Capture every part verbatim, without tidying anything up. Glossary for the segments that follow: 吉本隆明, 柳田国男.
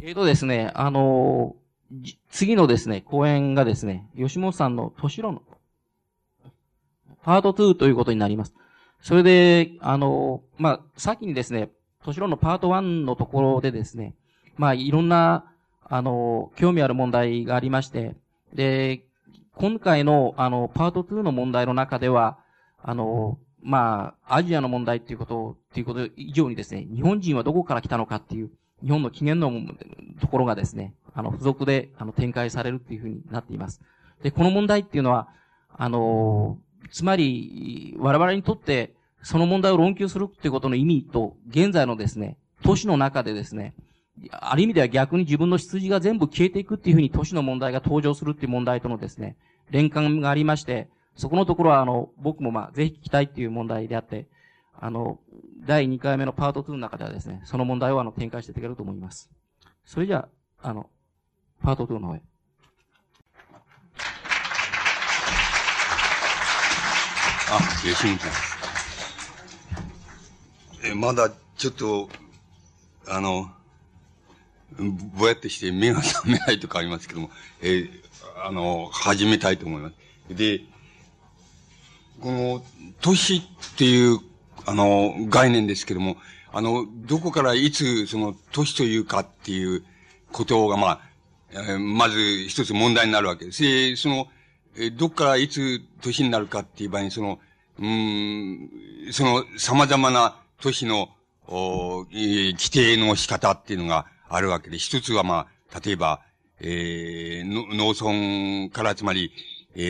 えーとですね、あのー、次のですね、講演がですね、吉本さんの敏郎の、パートにということになります。それで、あのー、まあ、先にですね、敏郎のパートいちのところでですね、まあ、いろんな、あのー、興味ある問題がありまして、で、今回の、あの、パートにの問題の中では、あの、まあ、アジアの問題っていうことを、っていうこと以上にですね、日本人はどこから来たのかっていう、日本の起源のところがですね、あの、付属で、あの、展開されるっていうふうになっています。で、この問題っていうのは、あの、つまり、我々にとって、その問題を論求するっていうことの意味と、現在のですね、都市の中でですね、ある意味では逆に自分の出自が全部消えていくっていうふうに都市の問題が登場するっていう問題とのですね、連関がありまして、そこのところはあの、僕もまあ、ぜひ聞きたいっていう問題であって、あの、だいにかいめのパートにの中ではですね、その問題をあの、展開していけると思います。それじゃあ、あの、パートにの方へ。あ、吉本さん。え、まだちょっと、あの、ぼやってして目が覚めないとかありますけども、えー、あの、始めたいと思います。で、この、都市っていう、あの、概念ですけども、あの、どこからいつ、その、都市というかっていうことが、まあ、えー、まず一つ問題になるわけです。で、その、えー、どこからいつ都市になるかっていう場合に、その、うーん、その、様々な都市の、お、えー、規定の仕方っていうのが、あるわけで、一つはまあ、例えば、えー、農村から、つまり、え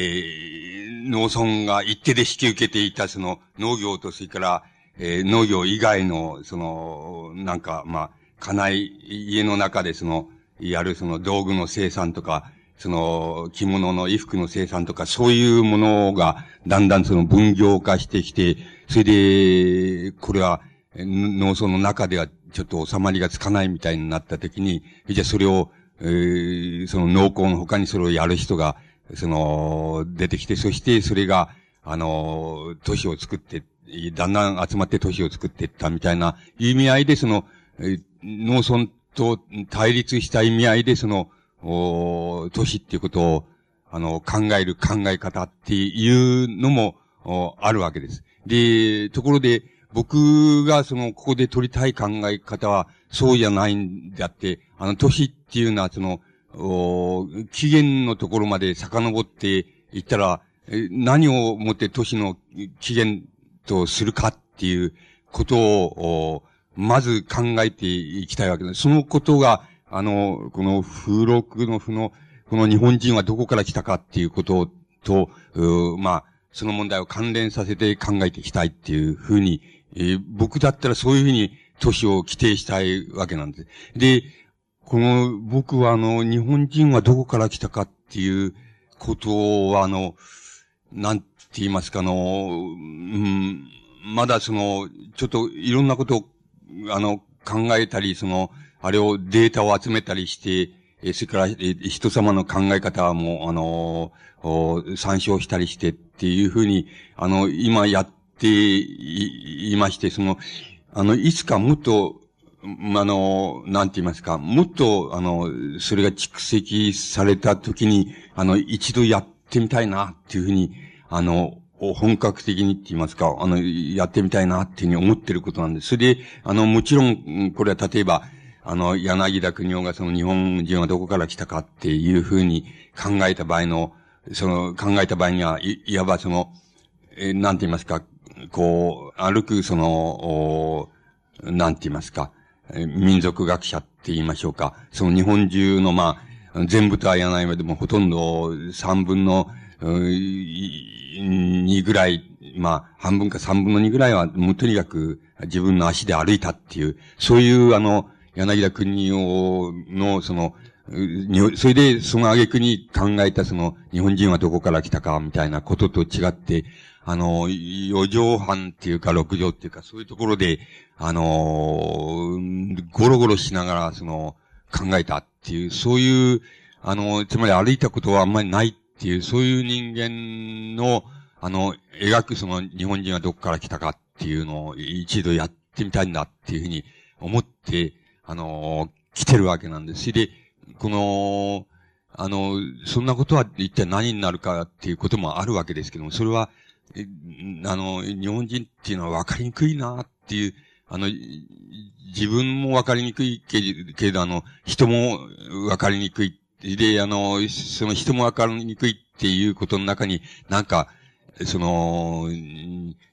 ー、農村が一定で引き受けていた、その、農業と、それから、えー、農業以外の、その、なんか、まあ、家内、家の中で、その、やる、その、道具の生産とか、その、着物の衣服の生産とか、そういうものが、だんだんその、分業化してきて、それで、これは、農村の中では、ちょっと収まりがつかないみたいになったときに、じゃあそれを、えー、その農耕の他にそれをやる人が、その、出てきて、そしてそれが、あの、都市を作って、だんだん集まって都市を作っていったみたいな意味合いで、その、農村と対立した意味合いで、その、お都市っていうことを、あの、考える考え方っていうのも、あるわけです。で、ところで、僕がその、ここで取りたい考え方は、そうじゃないんであって、あの、都市っていうのは、その、起源のところまで遡っていったら、何をもって都市の起源とするかっていうことを、まず考えていきたいわけです。そのことが、あの、この風録の負の、この日本人はどこから来たかっていうことと、まあ、その問題を関連させて考えていきたいっていうふうに、えー、僕だったらそういうふうに都市を規定したいわけなんです。で、この、僕はあの、日本人はどこから来たかっていうことはあの、なんて言いますかあの、うん、まだその、ちょっといろんなことを、あの、考えたり、その、あれをデータを集めたりして、えー、それから、えー、人様の考え方も、あのー、参照したりしてっていうふうに、あの、今やっていまして、その、あの、いつかもっと、あの、なんて言いますか、もっと、あの、それが蓄積された時に、あの、一度やってみたいなっていうふうに、あの、本格的にって言いますか、あの、やってみたいなっていうふうに思ってることなんです。それで、あの、もちろん、これは例えば、あの、柳田国男がその日本人はどこから来たかっていうふうに考えた場合の、その考えた場合には、い、いわばその、え、なんて言いますか、こう、歩くその、なんて言いますか、民族学者って言いましょうか。その日本中の、まあ、全部とは言わないまでもほとんどさんぶんのにぐらい、まあ、半分かさんぶんのにぐらいは、もうとにかく自分の足で歩いたっていう、そういうあの、柳田国男の、その、それで、その挙句に考えた、その、日本人はどこから来たか、みたいなことと違って、あの、四畳半っていうか、六畳っていうか、そういうところで、あの、ゴロゴロしながら、その、考えたっていう、そういう、あの、つまり歩いたことはあんまりないっていう、そういう人間の、あの、描く、その、日本人はどこから来たかっていうのを、一度やってみたいんだっていうふうに思って、あの、来てるわけなんですし、で、この、あの、そんなことは一体何になるかっていうこともあるわけですけども、それは、あの、日本人っていうのは分かりにくいなっていう、あの、自分も分かりにくいけど、あの、人も分かりにくい。で、あの、その人も分かりにくいっていうことの中に、なんか、その、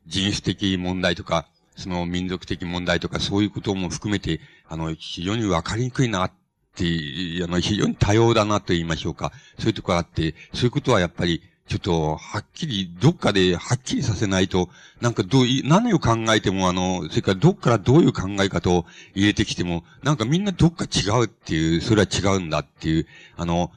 人種的問題とか、その民族的問題とか、そういうことも含めて、あの、非常に分かりにくいなっていう、あの、非常に多様だなと言いましょうか。そういうところがあって、そういうことはやっぱり、ちょっと、はっきり、どっかではっきりさせないと、なんかどう、何を考えても、あの、それからどっからどういう考え方を入れてきても、なんかみんなどっか違うっていう、それは違うんだっていう、あの、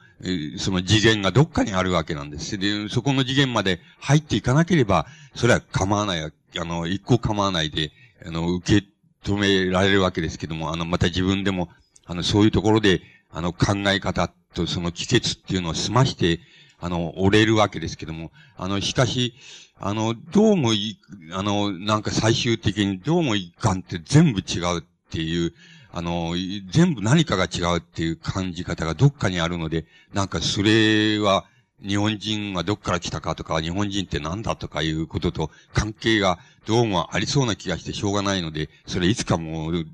その次元がどっかにあるわけなんです。で、そこの次元まで入っていかなければ、それは構わない、あの、一個構わないで、あの、受け止められるわけですけども、あの、また自分でも、あの、そういうところで、あの、考え方とその帰結っていうのを済まして、あの、折れるわけですけども、あの、しかし、あの、どうもい、あの、なんか最終的にどうも一貫って全部違うっていう、あの、全部何かが違うっていう感じ方がどっかにあるので、なんかそれは、日本人はどっから来たかとか、日本人ってなんだとかいうことと関係がどうもありそうな気がしてしょうがないので、それいつかもう、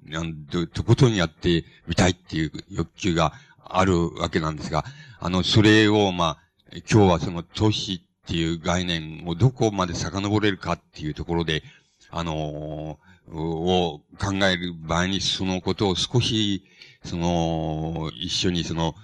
とことんやってみたいっていう欲求があるわけなんですが、あの、それを、まあ、今日はその都市っていう概念をどこまで遡れるかっていうところで、あのー、を考える場合にそのことを少し、その、一緒にその、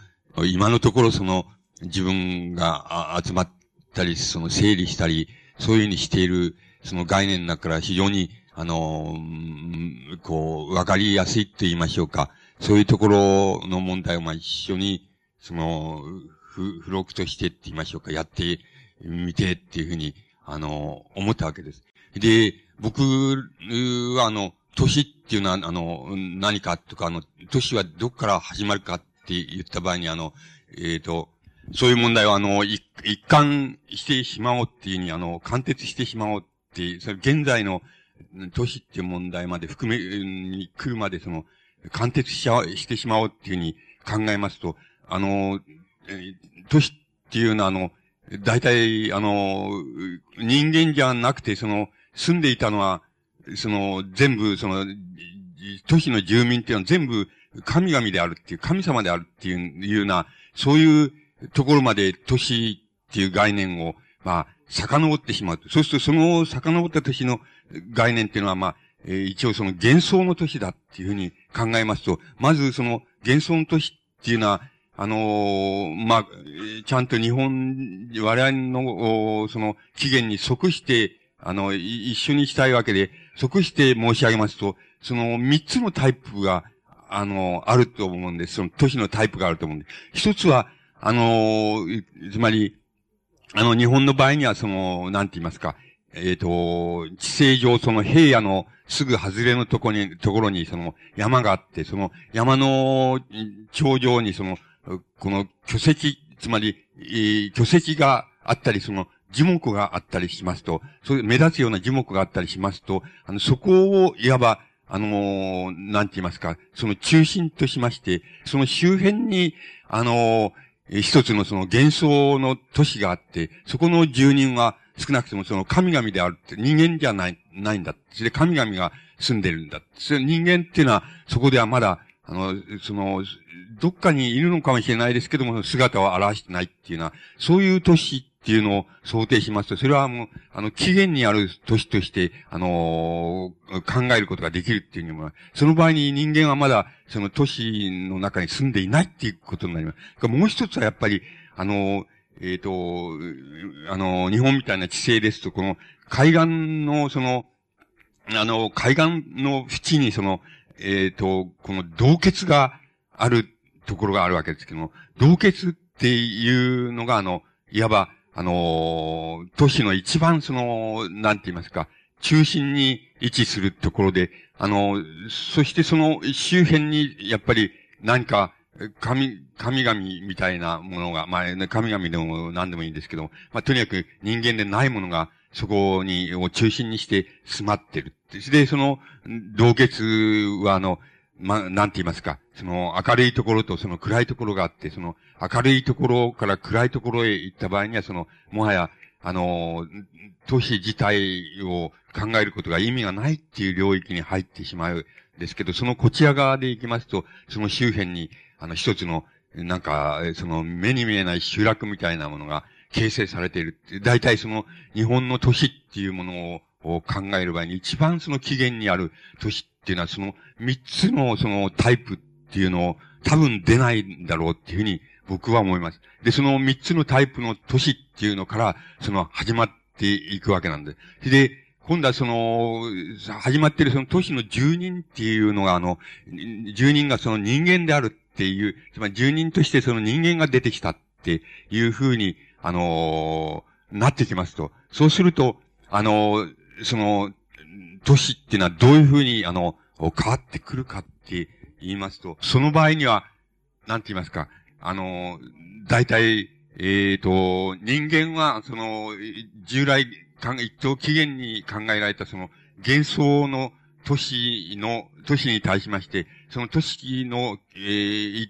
今のところその、自分が集まったり、その整理したり、そういうふうにしている、その概念の中から非常に、あのー、こう、わかりやすいと言いましょうか。そういうところの問題をまあ一緒に、その、付録としてって言いましょうか、やってみてっていうふうに、あの、思ったわけです。で、僕は、あの、都市っていうのは、あの、何かとか、あの、都市はどこから始まるかって言った場合に、あの、えっと、そういう問題を、あの、一貫してしまおうっていうふうに、あの、貫徹してしまおうっていう、それ現在の都市っていう問題まで含め、に来るまで、その、貫徹しちゃ、してしまおうっていうふうに考えますと、あの、都市っていうのは、あの、大体、あの、人間じゃなくて、その、住んでいたのは、その、全部、その、都市の住民っていうのは全部、神々であるっていう、神様であるっていう、いうような、そういうところまで都市っていう概念を、まあ、遡ってしまう。そうすると、その遡った都市の概念っていうのは、まあ、一応その幻想の都市だっていうふうに考えますと、まずその幻想の都市っていうのは、あのー、まあ、ちゃんと日本、我々の、その、起源に即して、あの、一緒にしたいわけで、即して申し上げますと、その、三つのタイプが、あのー、あると思うんです。その、都市のタイプがあると思うんです。一つは、あのー、つまり、あの、日本の場合には、その、なんて言いますか、えっと、地政上、その平野のすぐ外れのとこに、ところに、その、山があって、その、山の頂上に、その、この巨石、つまり、えー、巨石があったり、その樹木があったりしますと、そういう目立つような樹木があったりしますと、あの、そこをいわば、あのー、なんて言いますか、その中心としまして、その周辺に、あのー、一つのその幻想の都市があって、そこの住人は少なくともその神々であるって、人間じゃない、ないんだ。それで神々が住んでるんだ。それ人間っていうのは、そこではまだ、あの、その、どっかにいるのかもしれないですけども、姿を現してないっていうのは、そういう都市っていうのを想定しますと、それはもう、あの、起源にある都市として、あのー、考えることができるっていうのも、その場合に人間はまだ、その都市の中に住んでいないっていうことになります。もう一つはやっぱり、あのー、えっと、あのー、日本みたいな地勢ですと、この、海岸の、その、あのー、海岸の縁に、その、えっと、この洞穴があるところがあるわけですけども、洞穴っていうのが、あの、いわば、あのー、都市の一番その、なんて言いますか、中心に位置するところで、あのー、そしてその周辺に、やっぱり何か、神、神々みたいなものが、まあ、神々でも何でもいいんですけども、まあ、とにかく人間でないものが、そこに、を中心にして、詰まってる。で、その、洞穴は、あの、ま、なんて言いますか、その明るいところとその暗いところがあって、その明るいところから暗いところへ行った場合には、その、もはや、あの、都市自体を考えることが意味がないっていう領域に入ってしまうんですけど、そのこちら側で行きますと、その周辺に、あの、一つの、なんか、その目に見えない集落みたいなものが形成されている。大体その日本の都市っていうものを、を考える場合に一番その起源にある都市っていうのはその三つのそのタイプっていうのを多分出ないんだろうっていうふうに僕は思います。で、その三つのタイプの都市っていうのからその始まっていくわけなんで。で、今度はその始まっているその都市の住人っていうのがあの、住人がその人間であるっていう、つまり住人としてその人間が出てきたっていうふうにあのー、なってきますと。そうすると、あのー、その、都市っていうのはどういうふうに、あの、変わってくるかって言いますと、その場合には、なんて言いますか、あの、大体、えっと、人間は、その、従来、一等起源に考えられた、その、幻想の都市の、都市に対しまして、その都市の、えー、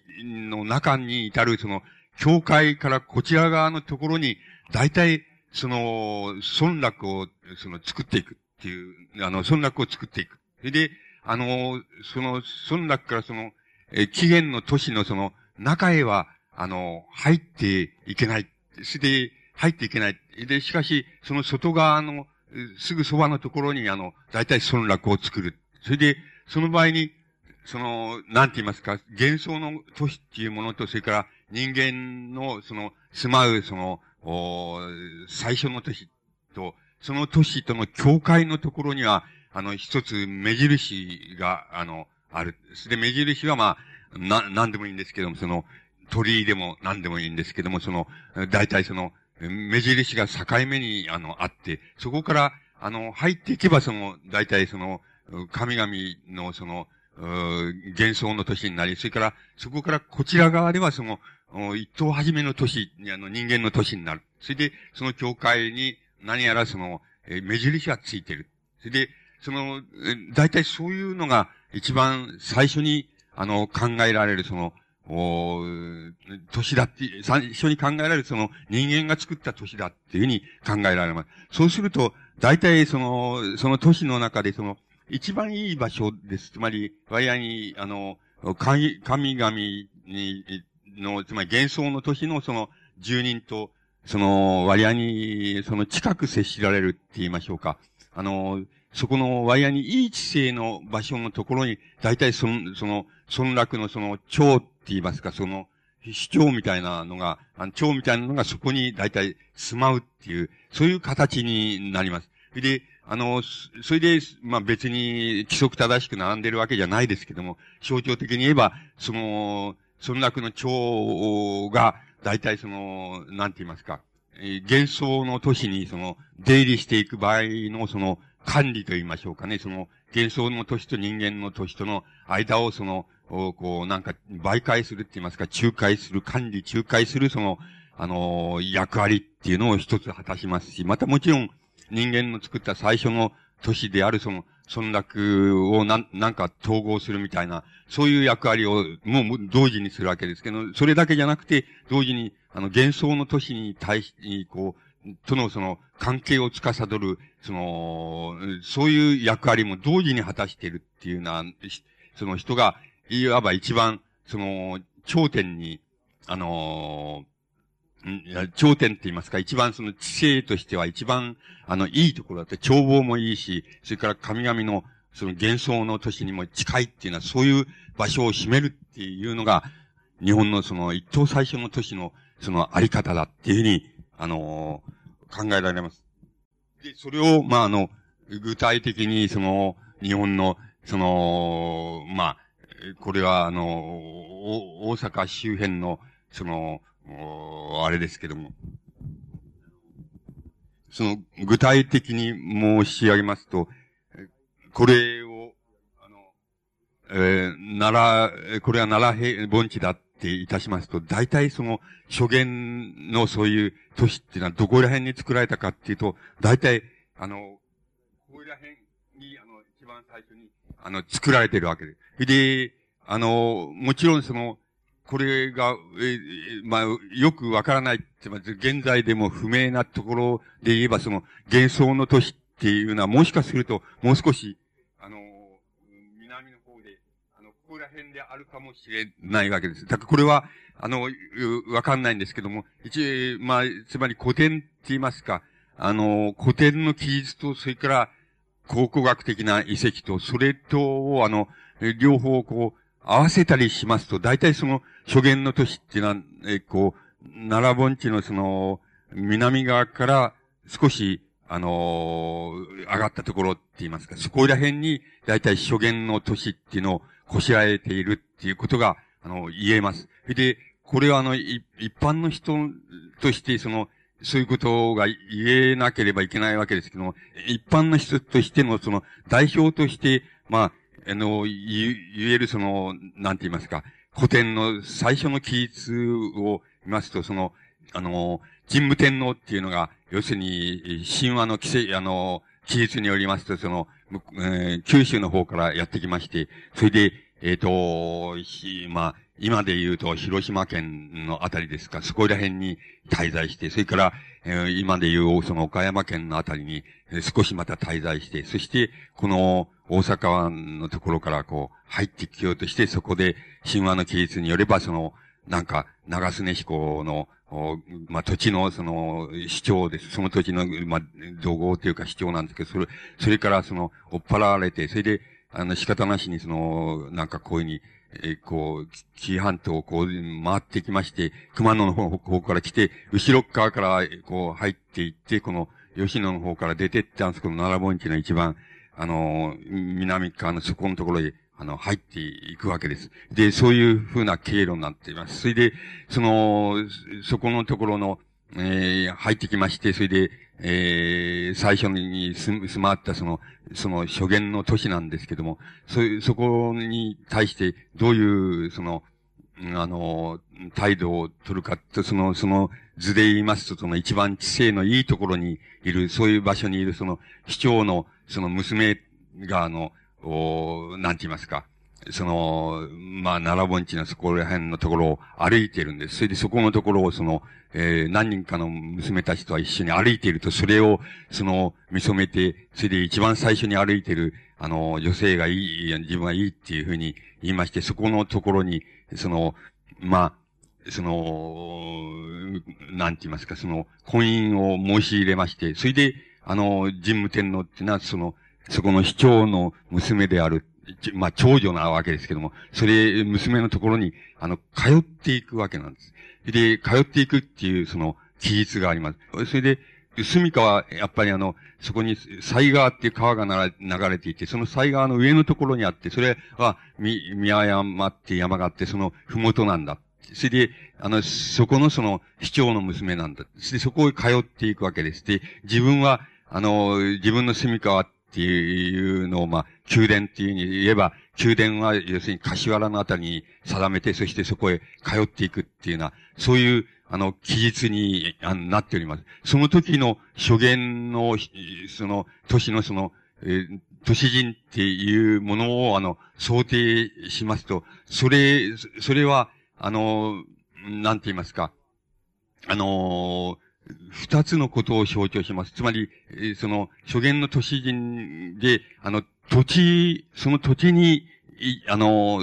の中に至る、その、境界からこちら側のところに、大体、その、村落を、その、作っていくっていう、あの、村落を作っていく。それで、あの、その、村落からその、え、起源の都市のその、中へは、あの、入っていけない。それで、入っていけない。で、しかし、その外側の、すぐそばのところに、あの、大体村落を作る。それで、その場合に、その、なんて言いますか、幻想の都市っていうものと、それから、人間の、その、住まう、その、お最初の都市と、その都市との境界のところには、あの、一つ目印が、あの、ある。で、目印はまあ、な、なんでもいいんですけども、その、鳥居でも何でもいいんですけども、その、大体その、目印が境目に、あの、あって、そこから、あの、入っていけば、その、大体その、神々のその、幻想の都市になり、それから、そこからこちら側ではその、一等初めの都市、あの人間の都市になる。それで、その境界に何やらその、目印がついてる。それで、その、大体そういうのが一番最初に、あの、考えられるその、都市だって、最初に考えられるその人間が作った都市だっていうふうに考えられます。そうすると、大体その、その都市の中でその、一番いい場所です。つまり、割合に、あの、神々に、の、つまり幻想の都市のその住人と、その割合に、その近く接しられるって言いましょうか。あの、そこの割合にいい地勢の場所のところに、大体その、その、村落のその町って言いますか、その、市長みたいなのが、あの町みたいなのがそこに大体住まうっていう、そういう形になります。で、あの、それで、まあ、別に規則正しく並んでるわけじゃないですけども、象徴的に言えば、その、村落の町が、大体その、なんて言いますか、幻想の都市にその、出入りしていく場合のその、管理と言いましょうかね、その、幻想の都市と人間の都市との間をその、こう、なんか、媒介するって言いますか、仲介する、管理、仲介するその、あの、役割っていうのを一つ果たしますし、またもちろん、人間の作った最初の都市であるその、村落をなん、なんか統合するみたいな、そういう役割をもう同時にするわけですけど、それだけじゃなくて、同時に、あの、幻想の都市に対し、こう、とのその、関係を司る、その、そういう役割も同時に果たしているっていうな、その人が、いわば一番、その、頂点に、あの、頂点って言いますか、一番その知性としては一番、あの、いいところだって、眺望もいいし、それから神々の、その幻想の都市にも近いっていうのは、そういう場所を占めるっていうのが、日本のその一等最初の都市の、そのあり方だっていうふうに、あのー、考えられます。で、それを、まあ、あの、具体的に、その、日本の、その、まあ、これは、あのー、大阪周辺の、その、あれですけども。その、具体的に申し上げますと、これを、あの、えー、奈良、これは奈良平凡地だっていたしますと、大体その、初見のそういう都市っていうのはどこら辺に作られたかっていうと、大体、あの、ここら辺に、あの、一番最初に、あの、作られてるわけです。で、あの、もちろんその、これが、え、まあ、よくわからないって、現在でも不明なところで言えば、その、幻想の都市っていうのは、もしかすると、もう少し、あの、南の方で、あの、ここら辺であるかもしれないわけです。だからこれは、あの、わかんないんですけども、一、まあ、つまり古典って言いますか、あの、古典の記述と、それから、考古学的な遺跡と、それと、あの、両方こう、合わせたりしますと、大体その、初見の都市っていうのは、え、こう、奈良盆地のその、南側から少し、あのー、上がったところって言いますか、そこら辺に、大体初見の都市っていうのをこしらえているっていうことが、あの、言えます。で、これはあの、一般の人として、その、そういうことが言えなければいけないわけですけども、一般の人としての、その、代表として、まあ、あの、言えるその、なんて言いますか、古典の最初の記述を見ますと、その、あの、神武天皇っていうのが、要するに、神話の記述、あの、記述によりますと、その、えー、九州の方からやってきまして、それで、えっと、まあ、今で言うと広島県のあたりですか、そこら辺に滞在して、それから、えー、今で言うその岡山県のあたりに少しまた滞在して、そして、この、大阪湾のところからこう入ってきようとして、そこで神話の記述によれば、その、なんか、長曽根彦の、まあ、土地のその、主張です。その土地の、まあ、怒号というか主張なんですけど、それ、それからその、追っ払われて、それで、あの、仕方なしにその、なんかこういうふうに、え、こう、紀伊半島をこう回ってきまして、熊野の方から来て、後ろ側からこう入っていって、この、吉野の方から出てったんですけど、奈良盆地の一番、あの、南側のそこのところへ、あの、入っていくわけです。で、そういうふうな経路になっています。それで、その、そこのところの、えー、入ってきまして、それで、えー、最初に住まわったその、その初見の都市なんですけども、そ、そこに対して、どういう、その、あの、態度を取るかと、その、その図で言いますと、その一番知性のいいところにいる、そういう場所にいる、その、市長の、その娘が、あの、なんて言いますか、その、まあ、奈良盆地のそこら辺のところを歩いてるんです。それでそこのところを、その、えー、何人かの娘たちとは一緒に歩いていると、それを、その、見染めて、それで一番最初に歩いてる、あの、女性がいい、自分がいいっていうふうに言いまして、そこのところに、その、まあ、その、なんて言いますか、その、婚姻を申し入れまして、それで、あの、神武天皇っていうのは、その、そこの市長の娘である、まあ、長女なわけですけども、それ、娘のところに、あの、通っていくわけなんです。で、通っていくっていう、その、記述があります。それで、住処は、やっぱりあの、そこに、犀川っていう川が流れていて、その犀川の上のところにあって、それは、み、宮山って山があって、その、ふもとなんだ。それで、あの、そこのその、市長の娘なんだ。それで、そこへ通っていくわけです。で、自分は、あの、自分の住処は、っていうのを、まあ、宮殿っていうふうに言えば、宮殿は、要するに、柏原のあたりに定めて、そしてそこへ通っていくっていうような、そういう、あの、記述になっております。その時の初見の、その、都市のその、えー、都市人っていうものを、あの、想定しますと、それ、それは、あの、なんて言いますか、あのー、二つのことを象徴します。つまり、その、初見の都市人で、あの、土地、その土地に、あの、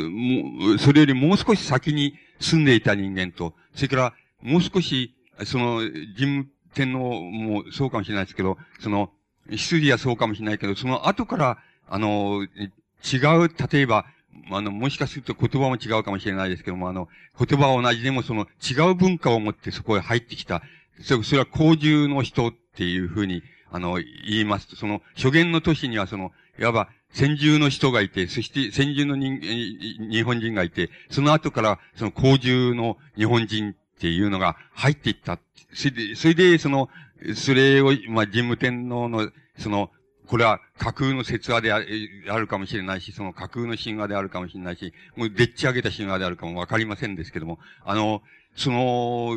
それよりもう少し先に住んでいた人間と、それから、もう少し、その、神武天皇もそうかもしれないですけど、その、執事はそうかもしれないけど、その後から、あの、違う、例えば、あの、もしかすると言葉も違うかもしれないですけども、あの、言葉は同じでも、その、違う文化を持ってそこへ入ってきた。それは公従の人っていうふうに、あの、言いますと、その、初見の都市にはその、いわば、先住の人がいて、そして先住の人、日本人がいて、その後から、その公従の日本人っていうのが入っていった。それで、それで、その、それを、まあ、神武天皇の、その、これは架空の説話であるかもしれないし、その架空の神話であるかもしれないし、もうでっち上げた神話であるかもわかりませんですけども、あの、その、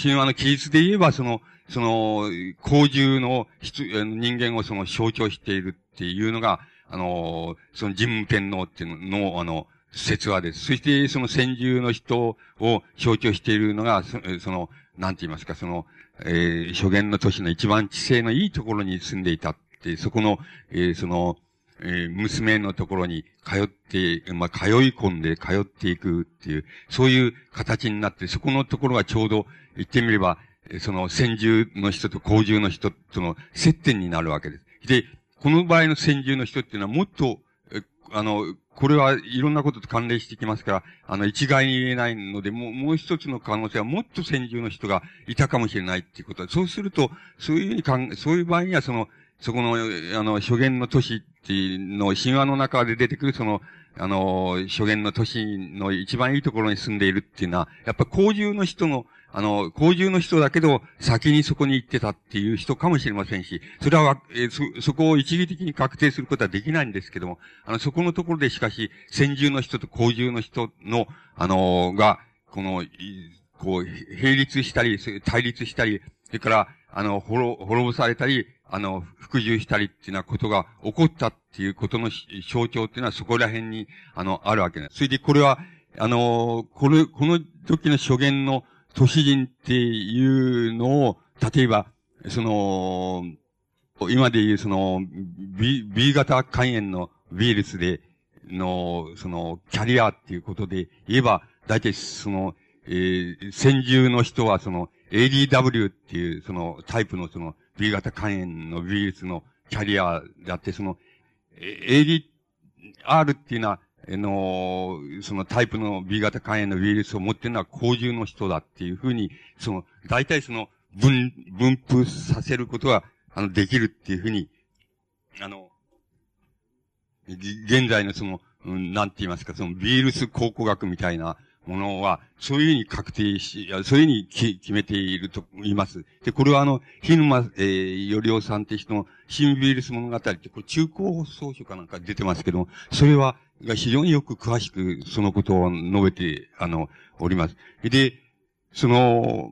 神話の記述で言えば、その、その、公従の人間をその象徴しているっていうのが、あの、その神武天皇っていうのを、あの、説話です。そして、その先住の人を象徴しているのが、そ, その、なんて言いますか、その、えー、諸言の都市の一番地勢のいいところに住んでいたって、そこの、えー、その、えー、娘のところに通って、まあ、通い込んで通っていくっていう、そういう形になって、そこのところはちょうど、言ってみれば、その、先住の人と後住の人との接点になるわけです。で、この場合の先住の人っていうのはもっと、あの、これはいろんなことと関連してきますから、あの、一概に言えないので、もう、もう一つの可能性はもっと先住の人がいたかもしれないっていうことだ。そうすると、そういうふうに考え、そういう場合にはその、そこの、あの、諸言の都市っていうの、神話の中で出てくるその、あの、諸言の都市の一番いいところに住んでいるっていうのは、やっぱ後住の人の、あの、後住の人だけど、先にそこに行ってたっていう人かもしれませんし、それは、えー、そ、そこを一義的に確定することはできないんですけども、あの、そこのところでしかし、先住の人と後住の人の、あのー、が、この、こう、並立したり、対立したり、それから、あの、滅、滅ぼされたり、あの、服従したりっていうようなことが起こったっていうことの象徴っていうのはそこら辺に、あの、あるわけです。それで、これは、あのー、これ、この時の諸言の、都市人っていうのを、例えば、その、今でいうその、B、B 型肝炎のウイルスで、の、その、キャリアっていうことで言えば、大体その、えー、先住の人はその、エーディーダブリュー っていうそのタイプのその、B 型肝炎のウイルスのキャリアであって、その、エーディーアール っていうのは、の、そのタイプの B 型肝炎のウイルスを持っているのは後住の人だっていうふうに、その、大体その、分、分布させることが、あの、できるっていうふうに、あの、現在のその、うん、なんて言いますか、その、ウイルス考古学みたいなものは、そういうふうに確定し、そういうふうにき決めていると言います。で、これはあの、日沼、えー、よりおさんって人の、新ウイルス物語って、これ中高総書かなんか出てますけども、それは、が非常によく詳しくそのことを述べて、あの、おります。で、その、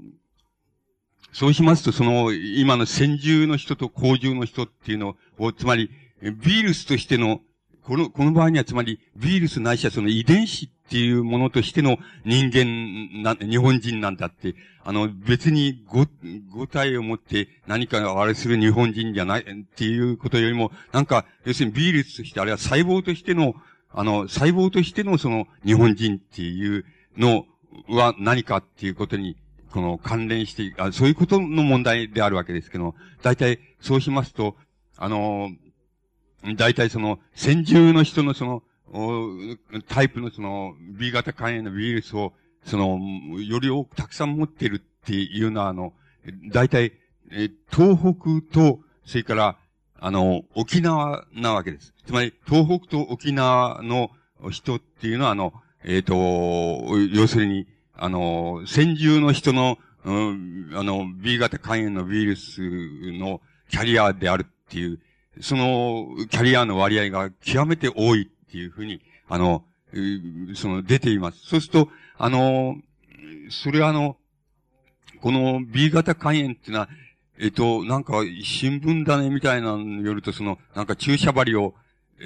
そうしますと、その、今の先住の人と後住の人っていうのを、つまり、ビールスとしての、この、この場合にはつまり、ビールスないしはその遺伝子っていうものとしての人間な、日本人なんだって、あの、別にご、ご体を持って何かをあれする日本人じゃないっていうことよりも、なんか、要するにビールスとして、あれは細胞としての、あの、細胞としてのその日本人っていうのは何かっていうことに、この関連してあ、そういうことの問題であるわけですけど、大体そうしますと、あの、大体その先住の人のその、タイプのその B 型肝炎のウイルスを、その、より多くたくさん持ってるっていうのは、あの、大体、え東北と、それから、あの、沖縄なわけです。つまり、東北と沖縄の人っていうのは、あの、えっと、要するに、あの、先住の人の、うん、あの、B 型肝炎のウイルスのキャリアであるっていう、そのキャリアの割合が極めて多いっていうふうに、あの、その出ています。そうすると、あの、それはあの、この B 型肝炎っていうのは、えっと、なんか、新聞だねみたいなのによると、その、なんか注射針を、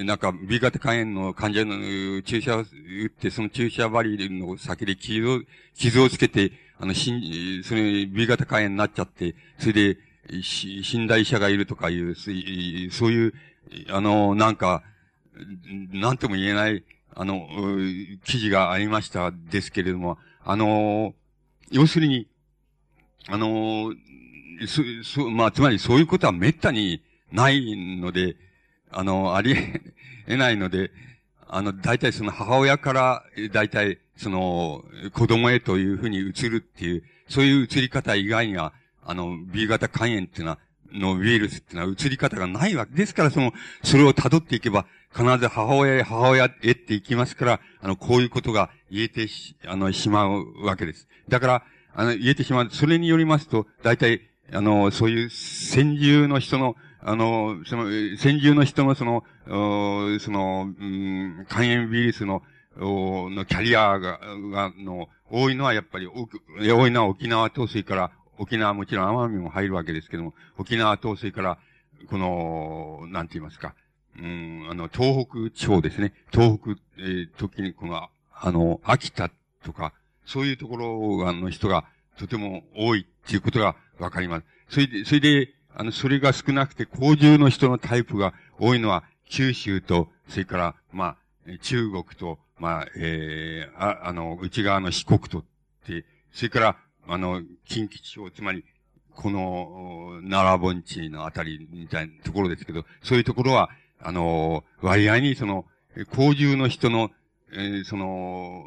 なんか、B 型肝炎の患者の注射を打って、その注射針の先で傷を、傷をつけて、あの、死ん、それ B 型肝炎になっちゃって、それで、死んだ医者がいるとかいう、そういう、あの、なんか、なんとも言えない、あの、記事がありましたですけれども、あの、要するに、あの、そ、そ、まあ、つまりそういうことは滅多にないので、あの、ありえないので、あの、大体その母親から、大体その、子供へというふうに移るっていう、そういう移り方以外には、あの、B 型肝炎っていうのは、のウイルスっていうのは移り方がないわけですから、その、それを辿っていけば、必ず母親へ母親へっていきますから、あの、こういうことが言えてし、あの、しまうわけです。だから、あの、言えてしまう。それによりますと、大体、あの、そういう先住の人の、あの、その、先住の人のその、その、うん、肝炎ウイルスの、のキャリアが、が、の、多いのはやっぱり、多いのは沖縄と、それから、沖縄もちろん奄美も入るわけですけども、沖縄と、それから、この、なんて言いますか、うん、あの、東北地方ですね。東北、えー、時にこの、あの、秋田とか、そういうところ、あの、人がとても多いっていうことがわかります。それで、それで、あの、それが少なくて、工場の人のタイプが多いのは、九州と、それから、まあ、中国と、まあ、えー、あ、あの、内側の四国と、って、それから、あの、近畿地方、つまり、この、奈良盆地のあたりみたいなところですけど、そういうところは、あの、割合にその、工場の人の、えー、その、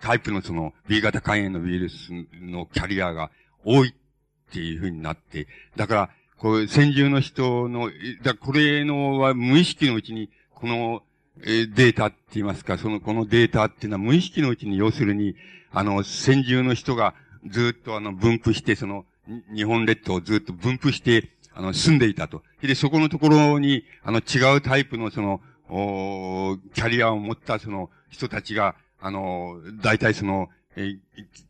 タイプのその、B 型肝炎のウイルスのキャリアが多いっていうふうになって、だから、こう、先住の人の、だこれのは無意識のうちに、この、えデータって言いますか、その、このデータっていうのは無意識のうちに、要するに、あの、先住の人がずっとあの、分布して、その、日本列島をずっと分布して、あの、住んでいたと。で、そこのところに、あの、違うタイプの、その、おキャリアを持った、その、人たちが、あの、大体その、え、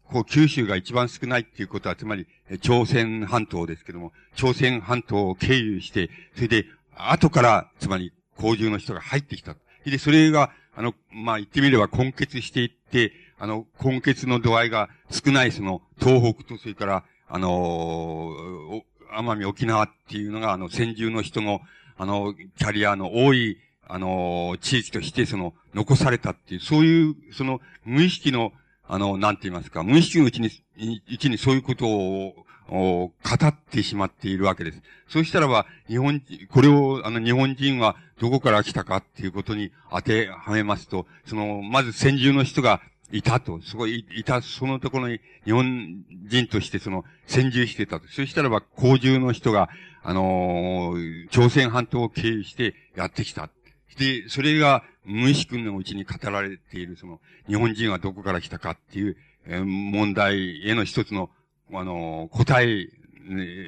こう、九州が一番少ないっていうことは、つまり、朝鮮半島ですけども、朝鮮半島を経由して、それで、後から、つまり、工場の人が入ってきた。で、それが、あの、まあ、言ってみれば根結していって、あの、根結の度合いが少ない、その、東北と、それから、あのー、奄美沖縄っていうのが、あの、先住の人の、あの、キャリアの多い、あのー、地域として、その、残されたっていう、そういう、その、無意識の、あの、なんて言いますか、無意識のうちに、うちにそういうことを、語ってしまっているわけです。そうしたらば、日本、これを、あの、日本人はどこから来たかっていうことに当てはめますと、その、まず先住の人がいたと、そこい、いた、そのところに日本人としてその、先住してたと。そうしたらば、工場の人が、あのー、朝鮮半島を経由してやってきた。で、それが無意識のうちに語られている、その、日本人はどこから来たかっていう、えー、問題への一つの、あの、答え、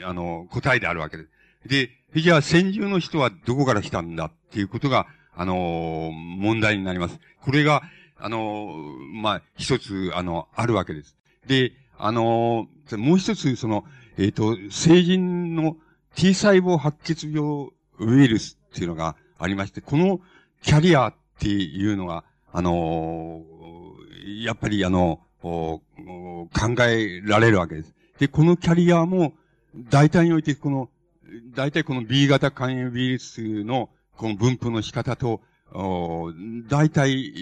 あの、答えであるわけです。で、じゃあ先住の人はどこから来たんだっていうことが、あの、問題になります。これが、あの、まあ、一つ、あの、あるわけです。で、あの、もう一つ、その、えっと、成人の T 細胞白血病ウイルスっていうのがありまして、このキャリアっていうのが、あの、やっぱりあの、考えられるわけです。で、このキャリアも、大体において、この、大体この B 型肝炎ウイルスの、この分布の仕方と、大体、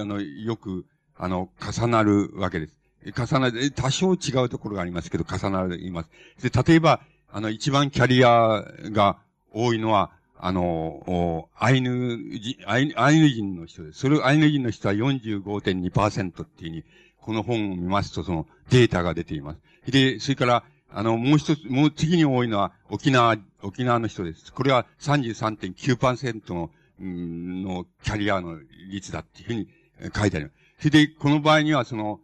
あの、よく、あの、重なるわけです。重なる、多少違うところがありますけど、重なります。で、例えば、あの、一番キャリアが多いのは、あの、アイヌ人、アイヌ人の人です。それ、アイヌ人の人は よんじゅうごてんにパーセント っていうふうに、この本を見ますと、そのデータが出ています。で、それから、あの、もう一つ、もう次に多いのは、沖縄、沖縄の人です。これは さんじゅうさんてんきゅうパーセント の、うん、のキャリアの率だっていうふうに書いてあります。それで、この場合には、その、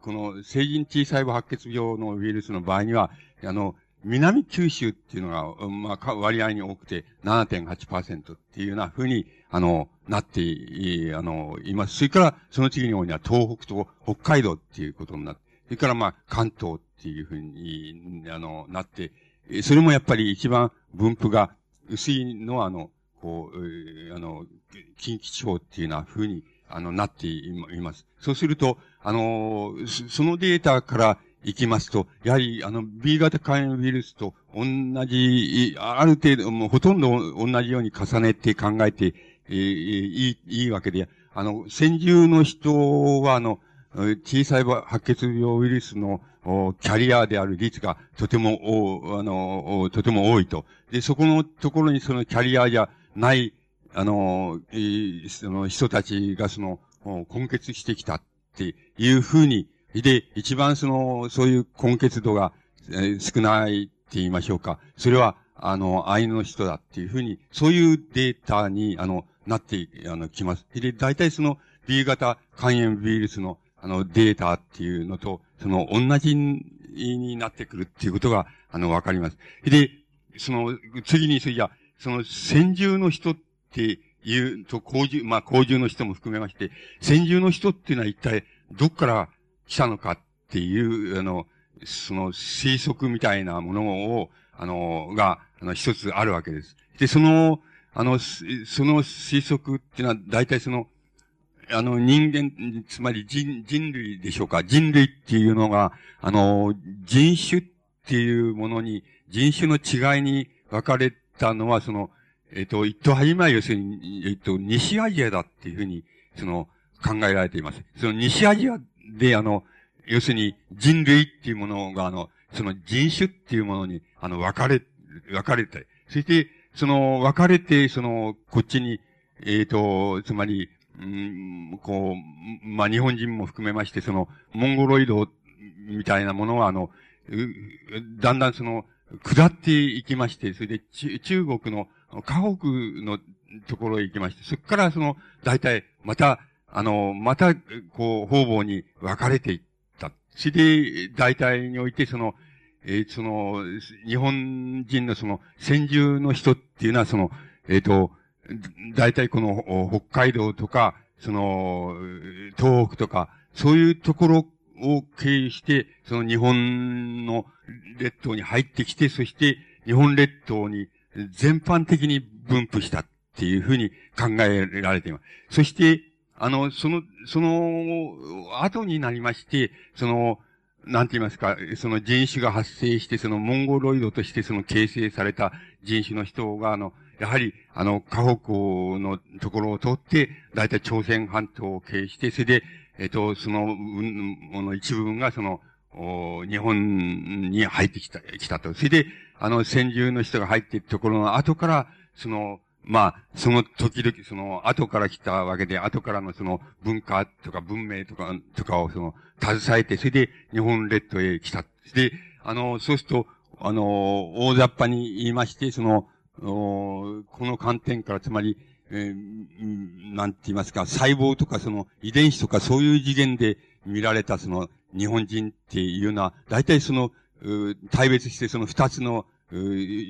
この成人 T 細胞白血病のウイルスの場合には、あの、南九州っていうのが、まあ、割合に多くて ななてんはちパーセント っていうようなふうに、あの、なって、あの、います。それから、その次に多いのは東北と北海道っていうことになって、それからまあ、関東っていうふうに、あの、なって、それもやっぱり一番分布が薄いのは、あの、こう、あの、近畿地方っていうようなふうに、あの、なっています。そうすると、あの、そのデータから、行きますと、やはり、あの、B 型肝炎ウイルスと同じ、ある程度、もうほとんど同じように重ねて考えて、えー、いい、いいわけで、あの、先住の人は、あの、T 細胞白血病ウイルスのキャリアである率がとても、あの、とても多いと。で、そこのところにそのキャリアじゃない、あの、えー、その人たちがその、根結してきたっていうふうに、で、一番その、そういう根結度が、えー、少ないって言いましょうか。それは、あの、アイヌの人だっていうふうに、そういうデータに、あの、なって、あの、きます。で、大体その、B 型肝炎ウイルスの、あの、データっていうのと、その、同じになってくるっていうことが、あの、わかります。で、その、次に、それじゃ、その、先住の人っていうと、工住、まあ、工住の人も含めまして、先住の人っていうのは一体、どっから、来たのかっていう、あの、その推測みたいなものを、あの、が、あの、一つあるわけです。で、その、あの、その推測っていうのは、大体その、あの、人間、つまり人、人類でしょうか。人類っていうのが、あの、人種っていうものに、人種の違いに分かれたのは、その、えっと、一等初めは要するに、えっと、西アジアだっていうふうに、その、考えられています。その西アジアで、あの、要するに人類っていうものが、あの、その人種っていうものに、あの、分かれ、分かれて、そして、その、分かれて、その、こっちに、えっと、つまり、うん、こう、まあ、日本人も含めまして、その、モンゴロイドみたいなものは、あの、だんだんその、下っていきまして、それで、中国の、河北のところへ行きまして、そこからその、大体、また、あの、また、こう、方々に分かれていった。それで、大体において、その、えー、その、日本人のその、先住の人っていうのは、その、えっと、大体この、北海道とか、その、東北とか、そういうところを経由して、その日本の列島に入ってきて、そして、日本列島に全般的に分布したっていうふうに考えられています。そして、あの、その、その、後になりまして、その、なんて言いますか、その人種が発生して、そのモンゴロイドとしてその形成された人種の人が、あの、やはり、あの、河北のところを通って、だいたい朝鮮半島を経由して、それで、えっと、その、もの一部分がその、日本に入ってきた、来たと。それで、あの、先住の人が入っているところの後から、その、まあ、その時々、その、後から来たわけで、後からのその、文化とか文明とか、とかをその、携えて、それで、日本列島へ来た。で、あの、そうすると、あの、大雑把に言いまして、その、この観点から、つまり、えー、なんて言いますか、細胞とかその、遺伝子とかそういう次元で見られたその、日本人っていうのは、大体その、大別してその二つの、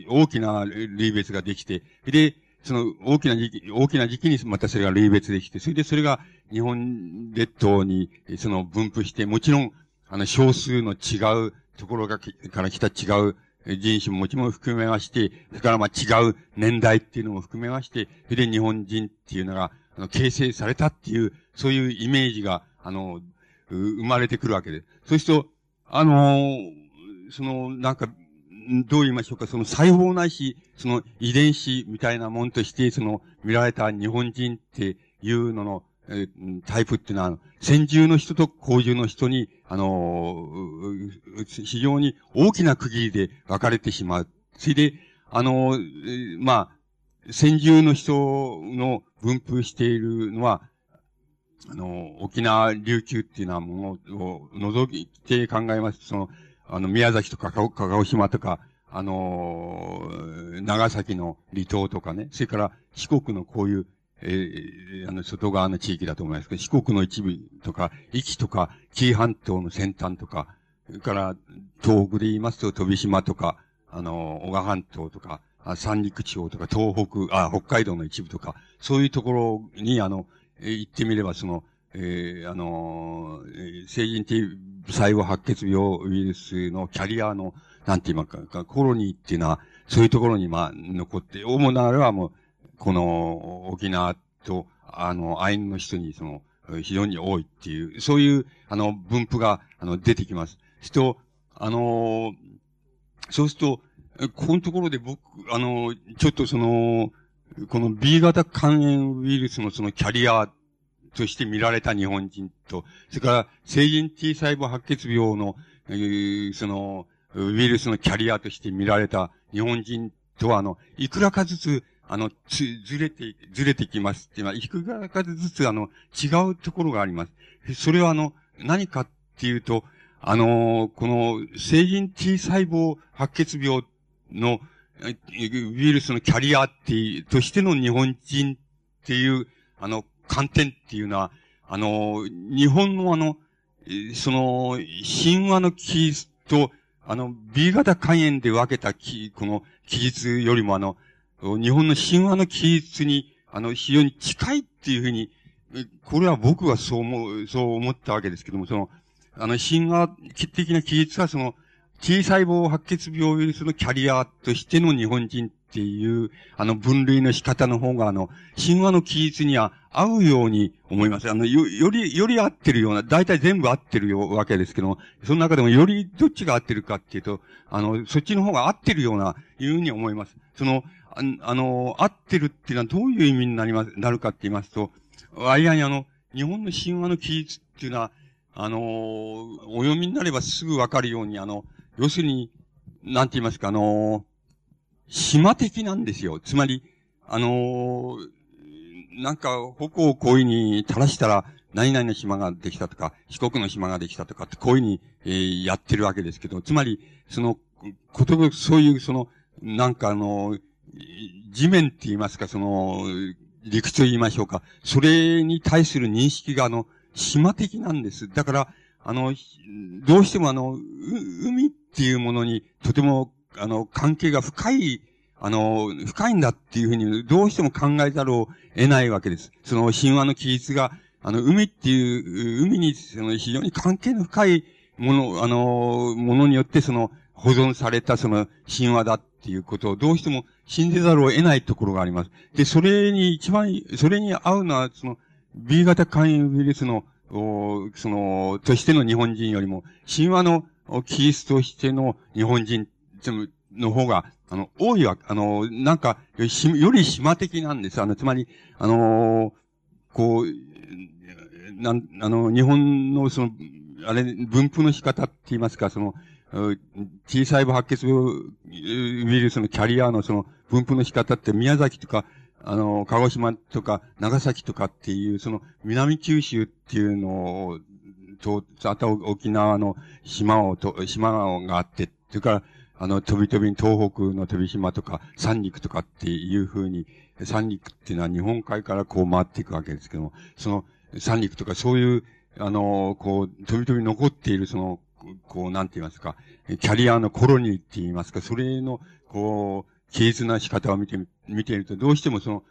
大きな類別ができて、で、その大きな時期、大きな時期にまたそれが類別できて、それでそれが日本列島にその分布して、もちろん、あの少数の違うところがから来た違う人種ももちろん含めまして、それからまあ違う年代っていうのも含めまして、それで日本人っていうのがあの形成されたっていう、そういうイメージが、あの、生まれてくるわけです。そうすると、あの、そのなんか、どう言いましょうか、その細胞ないし、その遺伝子みたいなもんとして、その見られた日本人っていうのの、えー、タイプっていうのは、先住の人と後住の人に、あのー、非常に大きな区切りで分かれてしまう。それで、あのー、まあ、先住の人の分布しているのは、あのー、沖縄、琉球っていうのはものを除いて考えます。そのあの、宮崎とか、鹿児島とか、あのー、長崎の離島とかね、それから四国のこういう、えー、あの、外側の地域だと思いますけど、四国の一部とか、壱岐とか、紀伊半島の先端とか、それから東北で言いますと、飛島とか、あのー、男鹿半島とか、三陸地方とか、東北、あ、北海道の一部とか、そういうところに、あの、行ってみれば、その、えー、あのー、成人っていう、細胞白血病ウイルスのキャリアの、なんて言いますか、コロニーっていうのは、そういうところに、まあ、残って、主なあれはもう、この、沖縄と、あの、アイヌの人に、その、非常に多いっていう、そういう、あの、分布が、あの、出てきます。と、あのー、そうすると、ここのところで僕、あのー、ちょっとその、この ビー 型肝炎ウイルスのそのキャリア、として見られた日本人と、それから成人 T 細胞白血病の、えー、その、ウイルスのキャリアとして見られた日本人とは、あの、いくらかずつ、あの、つ、ずれて、ずれてきますっていうのは、いくらかずつ、あの、違うところがあります。それは、あの、何かっていうと、あのー、この、成人 T 細胞白血病の、ウイルスのキャリアっていう、としての日本人っていう、あの、観点っていうのは、あの、日本のあの、その、神話の記述と、あの、ビー 型肝炎で分けた記、この記述よりもあの、日本の神話の記述に、あの、非常に近いっていうふうに、これは僕はそう思う、そう思ったわけですけども、その、あの、神話的な記述はその、T 細胞白血病ウイルスのキャリアとしての日本人っていう、あの分類の仕方の方が、あの、神話の記述には合うように思います。あの、よ、より、より合ってるような、大体全部合ってるわけですけども、その中でもよりどっちが合ってるかっていうと、あの、そっちの方が合ってるような、いうふうに思います。その、あ, あの、合ってるっていうのはどういう意味になります、なるかって言いますと、割合にあの、日本の神話の記述っていうのは、あの、お読みになればすぐわかるように、あの、要するに、なんて言いますか、あの、島的なんですよ。つまり、あの、なんか、矛をこういうに垂らしたら、何々の島ができたとか、四国の島ができたとかって、こういうに、えー、やってるわけですけど、つまり、その、ことごとくそういう、その、なんかあの、地面って言いますか、その、理屈と言いましょうか。それに対する認識が、あの、島的なんです。だから、あの、どうしてもあの、海っていうものに、とても、あの、関係が深い、あの、深いんだっていうふうに、どうしても考えざるを得ないわけです。その、神話の記述が、あの、海っていう、海に、その、非常に関係の深いもの、あの、ものによって、その、保存された、その、神話だっていうことを、どうしても、信じざるを得ないところがあります。で、それに一番、それに合うのは、その、B 型肝炎ウイルスの、おその、としての日本人よりも、神話のキリストとしての日本人の方が、あの、多いわ、あの、なんか、より島的なんです。あの、つまり、あの、こう、なん、あの、日本のその、あれ、分布の仕方って言いますか、その、T 細胞白血病ウイルスのキャリアのその分布の仕方って宮崎とか、あの、鹿児島とか長崎とかっていう、その南九州っていうのを、と、あと沖縄の島をと、島があって、それから、あの、飛び飛びに東北の飛島とか三陸とかっていう風に、三陸っていうのは日本海からこう回っていくわけですけども、その三陸とかそういう、あの、こう、飛び飛び残っているその、こう、なんて言いますか、キャリアのコロニーって言いますか、それの、こう、記述な仕方を見て、見ていると、どうしてもその、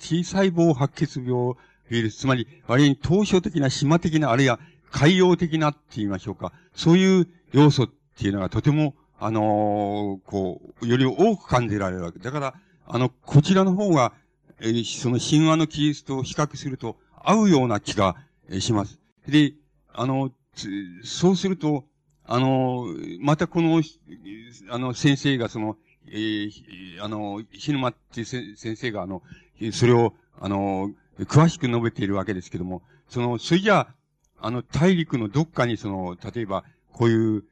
T 細胞白血病ウイルス、つまり、割に島嶼的な、島的な、あるいは海洋的なって言いましょうか、そういう要素っていうのがとても、あのー、こう、より多く感じられるわけ。だから、あの、こちらの方が、えー、その神話の記述と比較すると、合うような気がします。で、あの、そうすると、あの、またこの、あの、先生がその、えー、あの、日沼っていう先生があの、それを、あの、詳しく述べているわけですけども、その、それじゃあ、あの、大陸のどっかにその、例えば、こういう、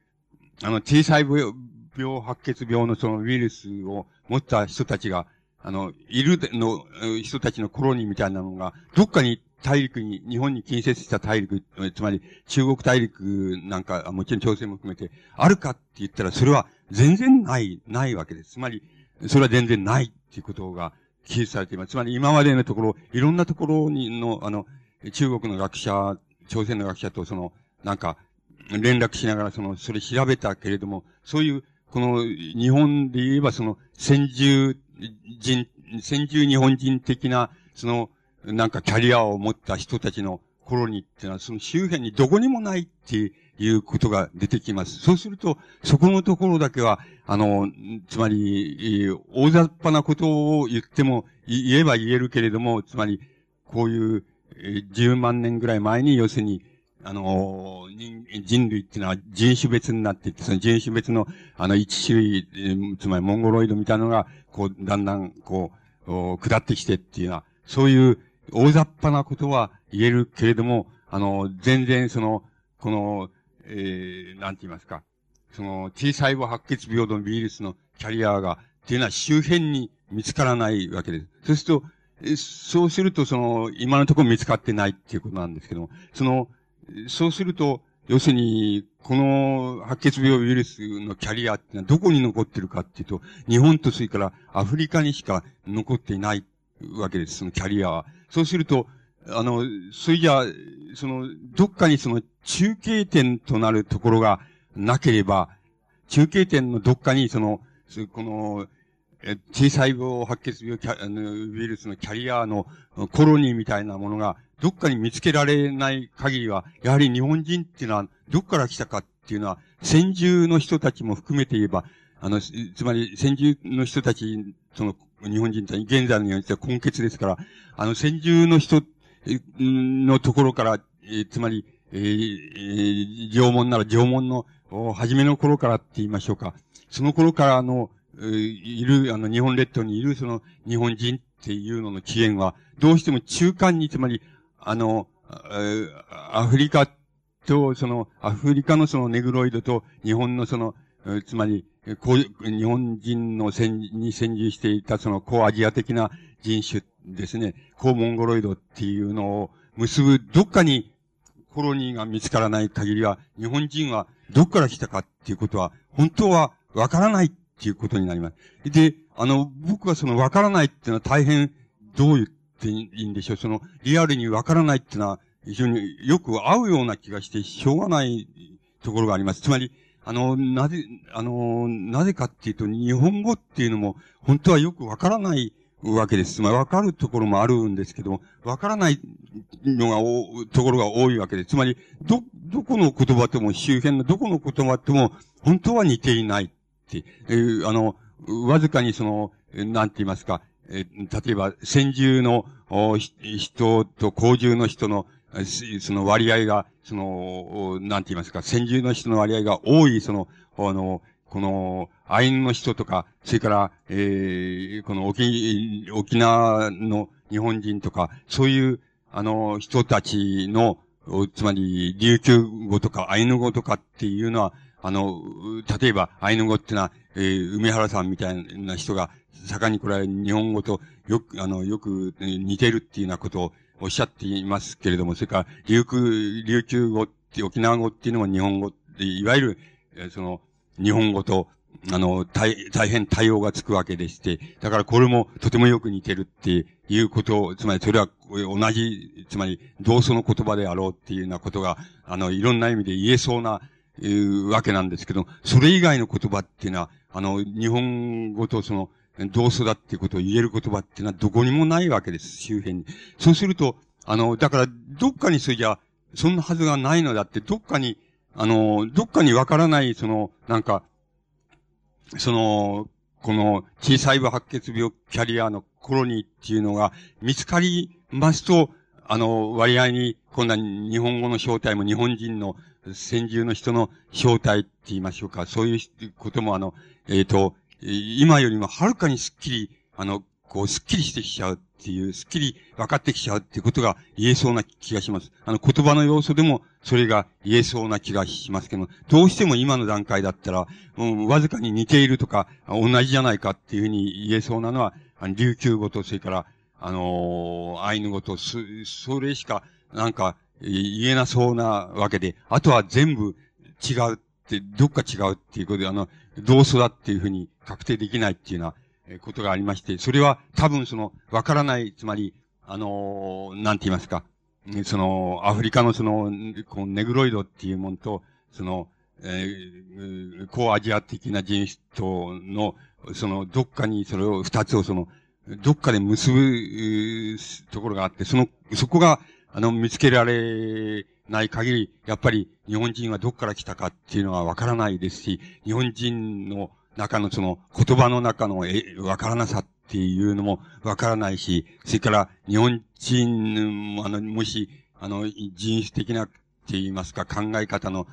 あの、T 細胞病白血病のそのウイルスを持った人たちが、あの、いるの、人たちのコロニーみたいなのが、どっかに、大陸に、日本に近接した大陸、つまり中国大陸なんか、もちろん朝鮮も含めて、あるかって言ったら、それは全然ない、ないわけです。つまり、それは全然ないっていうことが記述されています。つまり、今までのところ、いろんなところにの、あの、中国の学者、朝鮮の学者とその、なんか、連絡しながら、その、それ調べたけれども、そういう、この、日本で言えば、その、先住人、先住日本人的な、その、なんかキャリアを持った人たちのコロニーっていうのは、その周辺にどこにもないっていうことが出てきます。そうすると、そこのところだけは、あの、つまり、大雑把なことを言っても、言えば言えるけれども、つまり、こういう、じゅうまんねんぐらい前に、要するに、あの、人類っていうのは人種別になっていって、その人種別の、あの、一種類、つまりモンゴロイドみたいなのが、こう、だんだん、こう、下ってきてっていうのは、そういう、大雑把なことは言えるけれども、あの、全然その、この、えー、なんて言いますか、その、T 細胞白血病のウイルスのキャリアが、っていうのは周辺に見つからないわけです。そうすると、そうすると、その、今のところ見つかってないっていうことなんですけども、その、そうすると、要するに、この白血病ウイルスのキャリアっていうのはどこに残ってるかっていうと、日本とそれからアフリカにしか残っていないわけです、そのキャリアは。そうすると、あの、それじゃ、その、どっかにその中継点となるところがなければ、中継点のどっかにその、この、T 細胞白血病ウイルスのキャリアのコロニーみたいなものが、どっかに見つけられない限りは、やはり日本人っていうのは、どっから来たかっていうのは、先住の人たちも含めて言えば、あの、つまり先住の人たち、その、日本人たち、現在の日本人は根血ですから、あの、先住の人のところから、えつまり、えー、縄文なら縄文の初めの頃からって言いましょうか。その頃からの、いる、あの、日本列島にいるその日本人っていうのの起源は、どうしても中間に、つまり、あの、アフリカと、その、アフリカのそのネグロイドと日本のその、つまり、日本人の先に先住していたその高アジア的な人種ですね、高モンゴロイドっていうのを結ぶどっかにコロニーが見つからない限りは、日本人はどっから来たかっていうことは、本当はわからないっていうことになります。で、あの、僕はそのわからないっていうのは大変どう言っていいんでしょう。そのリアルにわからないっていうのは非常によく合うような気がしてしょうがないところがあります。つまり、あの、なぜ、あの、なぜかっていうと、日本語っていうのも、本当はよくわからないわけです。まあ、わかるところもあるんですけども、わからないのがお、ところが多いわけです。つまり、ど、どこの言葉とも、周辺のどこの言葉とも、本当は似ていないって、えー、あの、わずかにその、なんて言いますか、えー、例えば、先住の人と後住の人の、その割合が、その、なんて言いますか、先住の人の割合が多い、その、あの、この、アイヌの人とか、それから、えー、この沖、沖縄の日本人とか、そういう、あの、人たちの、つまり、琉球語とかアイヌ語とかっていうのは、あの、例えば、アイヌ語っていうのは、えー、梅原さんみたいな人が、盛んにこれは日本語とよく、あの、よく似てるっていうようなことを、おっしゃっていますけれども、それから、琉球、琉球語って、沖縄語っていうのも日本語って、いわゆる、えー、その、日本語と、あの、大、大変対応がつくわけでして、だからこれもとてもよく似てるっていうことを、つまりそれは同じ、つまり同祖の言葉であろうっていうようなことが、あの、いろんな意味で言えそうな、えー、わけなんですけど、それ以外の言葉っていうのは、あの、日本語とその、同祖だっていうことを言える言葉っていうのはどこにもないわけです、周辺に。そうすると、あの、だから、どっかにそれじゃ、そんなはずがないのだって、どっかに、あの、どっかにわからない、その、なんか、その、この、小細胞白血病キャリアのコロニーっていうのが見つかりますと、あの、割合に、こんな日本語の正体も日本人の先住の人の正体って言いましょうか、そういうことも、あの、えっと、今よりもはるかにすっきり、あの、こう、すっきりしてきちゃうっていう、すっきり分かってきちゃうっていうことが言えそうな気がします。あの、言葉の要素でもそれが言えそうな気がしますけども、どうしても今の段階だったら、もうわずかに似ているとか、同じじゃないかっていうふうに言えそうなのは、あの琉球語と、それから、あのー、アイヌ語と、そ、それしか、なんか、言えなそうなわけで、あとは全部違うって、どっか違うっていうことで、あの、同祖だっていうふうに確定できないっていうようなことがありまして、それは多分その、わからない、つまり、あのー、なんて言いますか、その、アフリカのその、このネグロイドっていうものと、その、えー、高アジア的な人種との、その、どっかにそれを、二つをその、どっかで結ぶところがあって、その、そこが、あの、見つけられない限り、やっぱり日本人はどっから来たかっていうのはわからないですし、日本人の中のその言葉の中のわからなさっていうのもわからないし、それから日本人もあの、もし、あの、人種的なって言いますか考え方の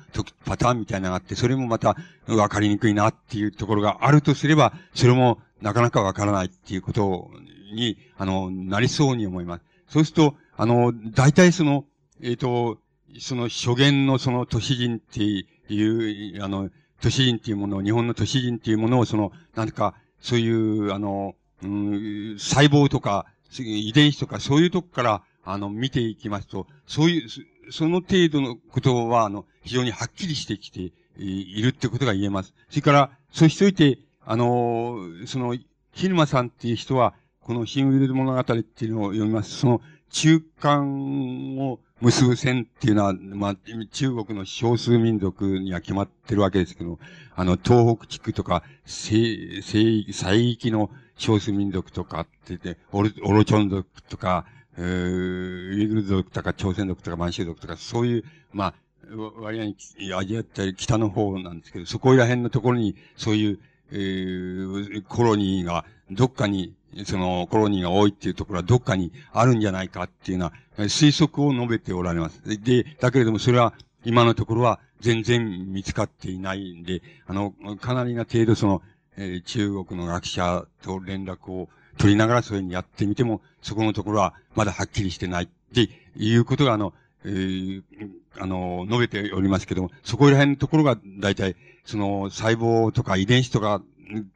パターンみたいなのがあって、それもまたわかりにくいなっていうところがあるとすれば、それもなかなかわからないっていうことに、あの、なりそうに思います。そうすると、あの、大体その、えっと、その初言のその都市人っていう、あの、都市人っていうものを、日本の都市人っていうものを、その、なんか、そういう、あの、うん、細胞とか、遺伝子とか、そういうとこから、あの、見ていきますと、そういう、その程度のことは、あの、非常にはっきりしてきているってことが言えます。それから、そうしといて、あの、その、蛭間さんっていう人は、このシン・ウィルド物語っていうのを読みます。その、中間を結ぶ線っていうのは、まあ、中国の少数民族には決まってるわけですけど、あの、東北地区とか、西、西、西域の少数民族とかって言って、オル、オロチョン族とか、えー、ウイグル族とか、朝鮮族とか、満州族とか、そういう、まあ、割合にアジアって北の方なんですけど、そこら辺のところにそういう、えー、コロニーがどっかに、そのコロニーが多いっていうところはどっかにあるんじゃないかっていうのは推測を述べておられます。で、だけれどもそれは今のところは全然見つかっていないんで、あの、かなりな程度その、えー、中国の学者と連絡を取りながらそういうふうにやってみても、そこのところはまだはっきりしてないっていうことが、あの、えー、あの、述べておりますけども、そこら辺のところが大体、その細胞とか遺伝子とか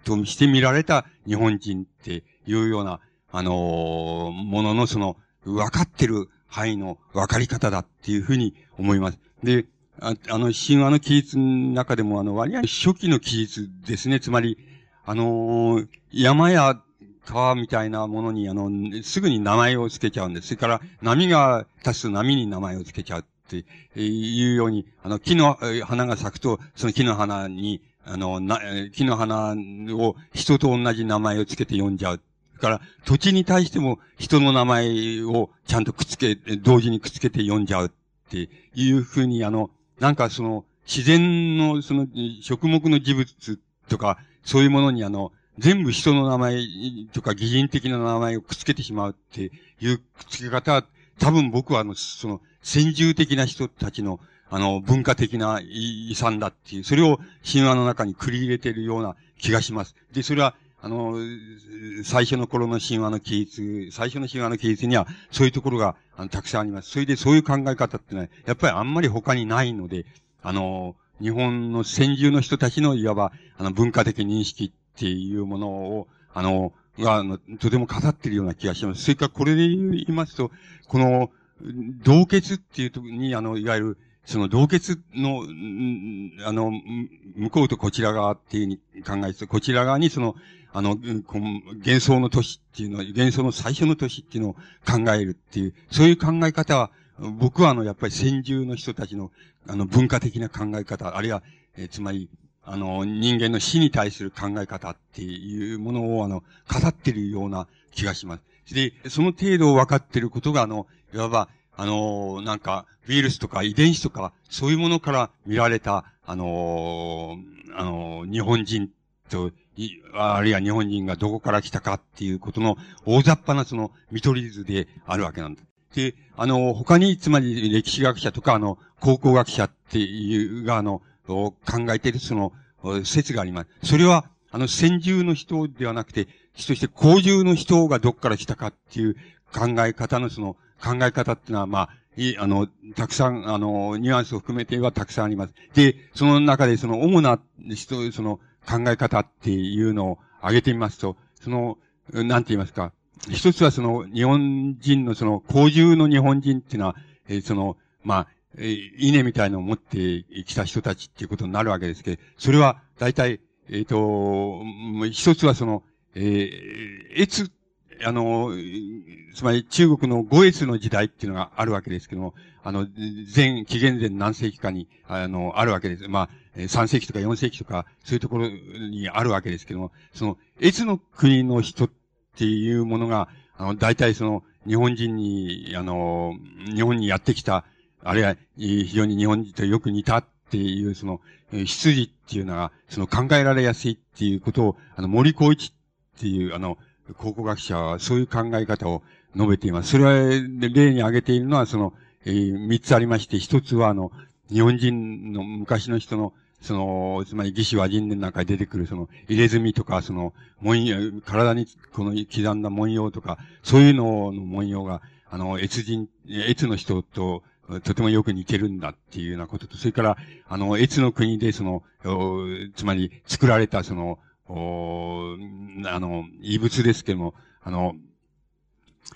として見られた日本人っていうような、あのー、もののその、分かってる範囲の分かり方だっていうふうに思います。で、あ, あの、神話の記述の中でも、あの、割合初期の記述ですね。つまり、あのー、山や川みたいなものに、あの、すぐに名前を付けちゃうんです。それから、波が立つと波に名前を付けちゃうっていうように、あの、木の花が咲くと、その木の花に、あの、な、木の花を人と同じ名前を付けて呼んじゃう。だから、土地に対しても人の名前をちゃんとくっつけ、同時にくっつけて呼んじゃうっていうふうに、あの、なんかその、自然のその、食目の事物とか、そういうものにあの、全部人の名前とか擬人的な名前をくっつけてしまうっていうくっつけ方は、多分僕はあの、その、先住的な人たちの、あの、文化的な遺産だっていう、それを神話の中に繰り入れているような気がします。で、それは、あの、最初の頃の神話の記述、最初の神話の記述には、そういうところが、あの、たくさんあります。それで、そういう考え方ってのは、やっぱりあんまり他にないので、あの、日本の先住の人たちの、いわば、あの、文化的認識っていうものを、あの、が、あの、とても語っているような気がします。それから、これで言いますと、この、同血っていうときに、あの、いわゆる、その同血の、あの、向こうとこちら側っていうふうに考えて、こちら側にその、あの、幻想の都市っていうの、幻想の最初の都市っていうのを考えるっていう、そういう考え方は、僕はあの、やっぱり先住の人たちの、あの、文化的な考え方、あるいは、え、つまり、あの、人間の死に対する考え方っていうものを、あの、語ってるような気がします。で、その程度を分かってることが、あの、いわば、あの、なんか、ウイルスとか遺伝子とか、そういうものから見られた、あの、あの、日本人と、あるいは日本人がどこから来たかっていうことの大雑把なその見取り図であるわけなんだ。で、あの、他に、つまり歴史学者とか、あの、考古学者っていうが、あの、考えているその、説があります。それは、あの、先住の人ではなくて、そして後住の人がどこから来たかっていう考え方のその、考え方ってのは、まあ、いい、あの、たくさん、あの、ニュアンスを含めてはたくさんあります。で、その中で、その、主な人、その、考え方っていうのを挙げてみますと、その、なんて言いますか。一つは、その、日本人の、その、後住の日本人っていうのは、えー、その、まあ、えー、稲みたいのを持ってきた人たちっていうことになるわけですけど、それは、大体、えっと、一つは、その、えー、えつ、あの、つまり中国の五越の時代っていうのがあるわけですけども、あの、前、紀元前何世紀かに、あの、あるわけです。まあ、さん世紀とかよん世紀とか、そういうところにあるわけですけども、その、越の国の人っていうものが、あの、大体その、日本人に、あの、日本にやってきた、あるいは、非常に日本人とよく似たっていう、その、出自っていうのが、その、考えられやすいっていうことを、あの、森光一っていう、あの、考古学者はそういう考え方を述べています。それは例に挙げているのは、その、えー、三つありまして、一つは、あの、日本人の昔の人の、その、つまり、魏志倭人伝なんかに出てくる、その、入れ墨とか、その、文様、体にこの刻んだ文様とか、そういうのの文様が、あの、越人、越の人と、とてもよく似てるんだっていうようなことと、それから、あの、越の国で、その、つまり、作られた、その、おあの、異物ですけども、あの、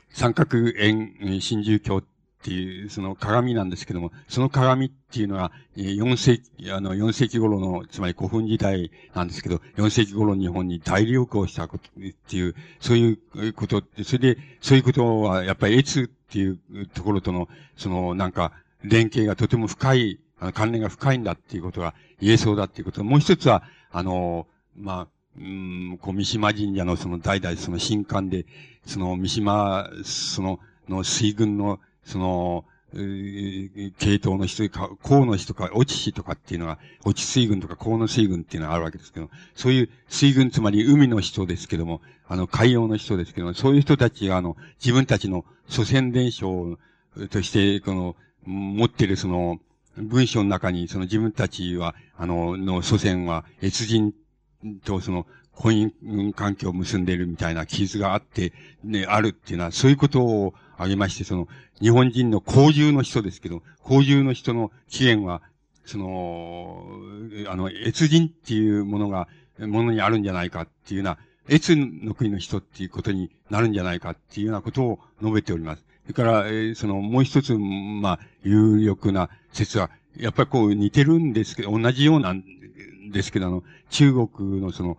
三角円神獣鏡っていう、その鏡なんですけども、その鏡っていうのは、よん世紀、あの、よん世紀頃の、つまり古墳時代なんですけど、よん世紀頃の日本に大流行したことっていう、そういうことって、それで、そういうことは、やっぱり越っていうところとの、その、なんか、連携がとても深い、あの関連が深いんだっていうことが言えそうだっていうこと。もう一つは、あの、まあ、うん、こう、三島神社のその代々その神官で、その三島、その、の水軍の、その、系統の人か、河野氏とか、越智とかっていうのは、越智水軍とか河野水軍っていうのはあるわけですけど、そういう水軍、つまり海の人ですけども、あの、海洋の人ですけども、そういう人たちが、あの、自分たちの祖先伝承として、この、持ってるその、文章の中に、その自分たちは、あの、の祖先は、越人とその、婚姻関係を結んでいるみたいな記述があって、ね、あるっていうのは、そういうことを挙げまして、その、日本人の皇獣の人ですけど、皇獣の人の起源は、その、あの、越人っていうものが、ものにあるんじゃないかっていうような、越の国の人っていうことになるんじゃないかっていうようなことを述べております。それから、えー、その、もう一つ、まあ、有力な説は、やっぱりこう似てるんですけど、同じようなんですけど、あの、中国のその、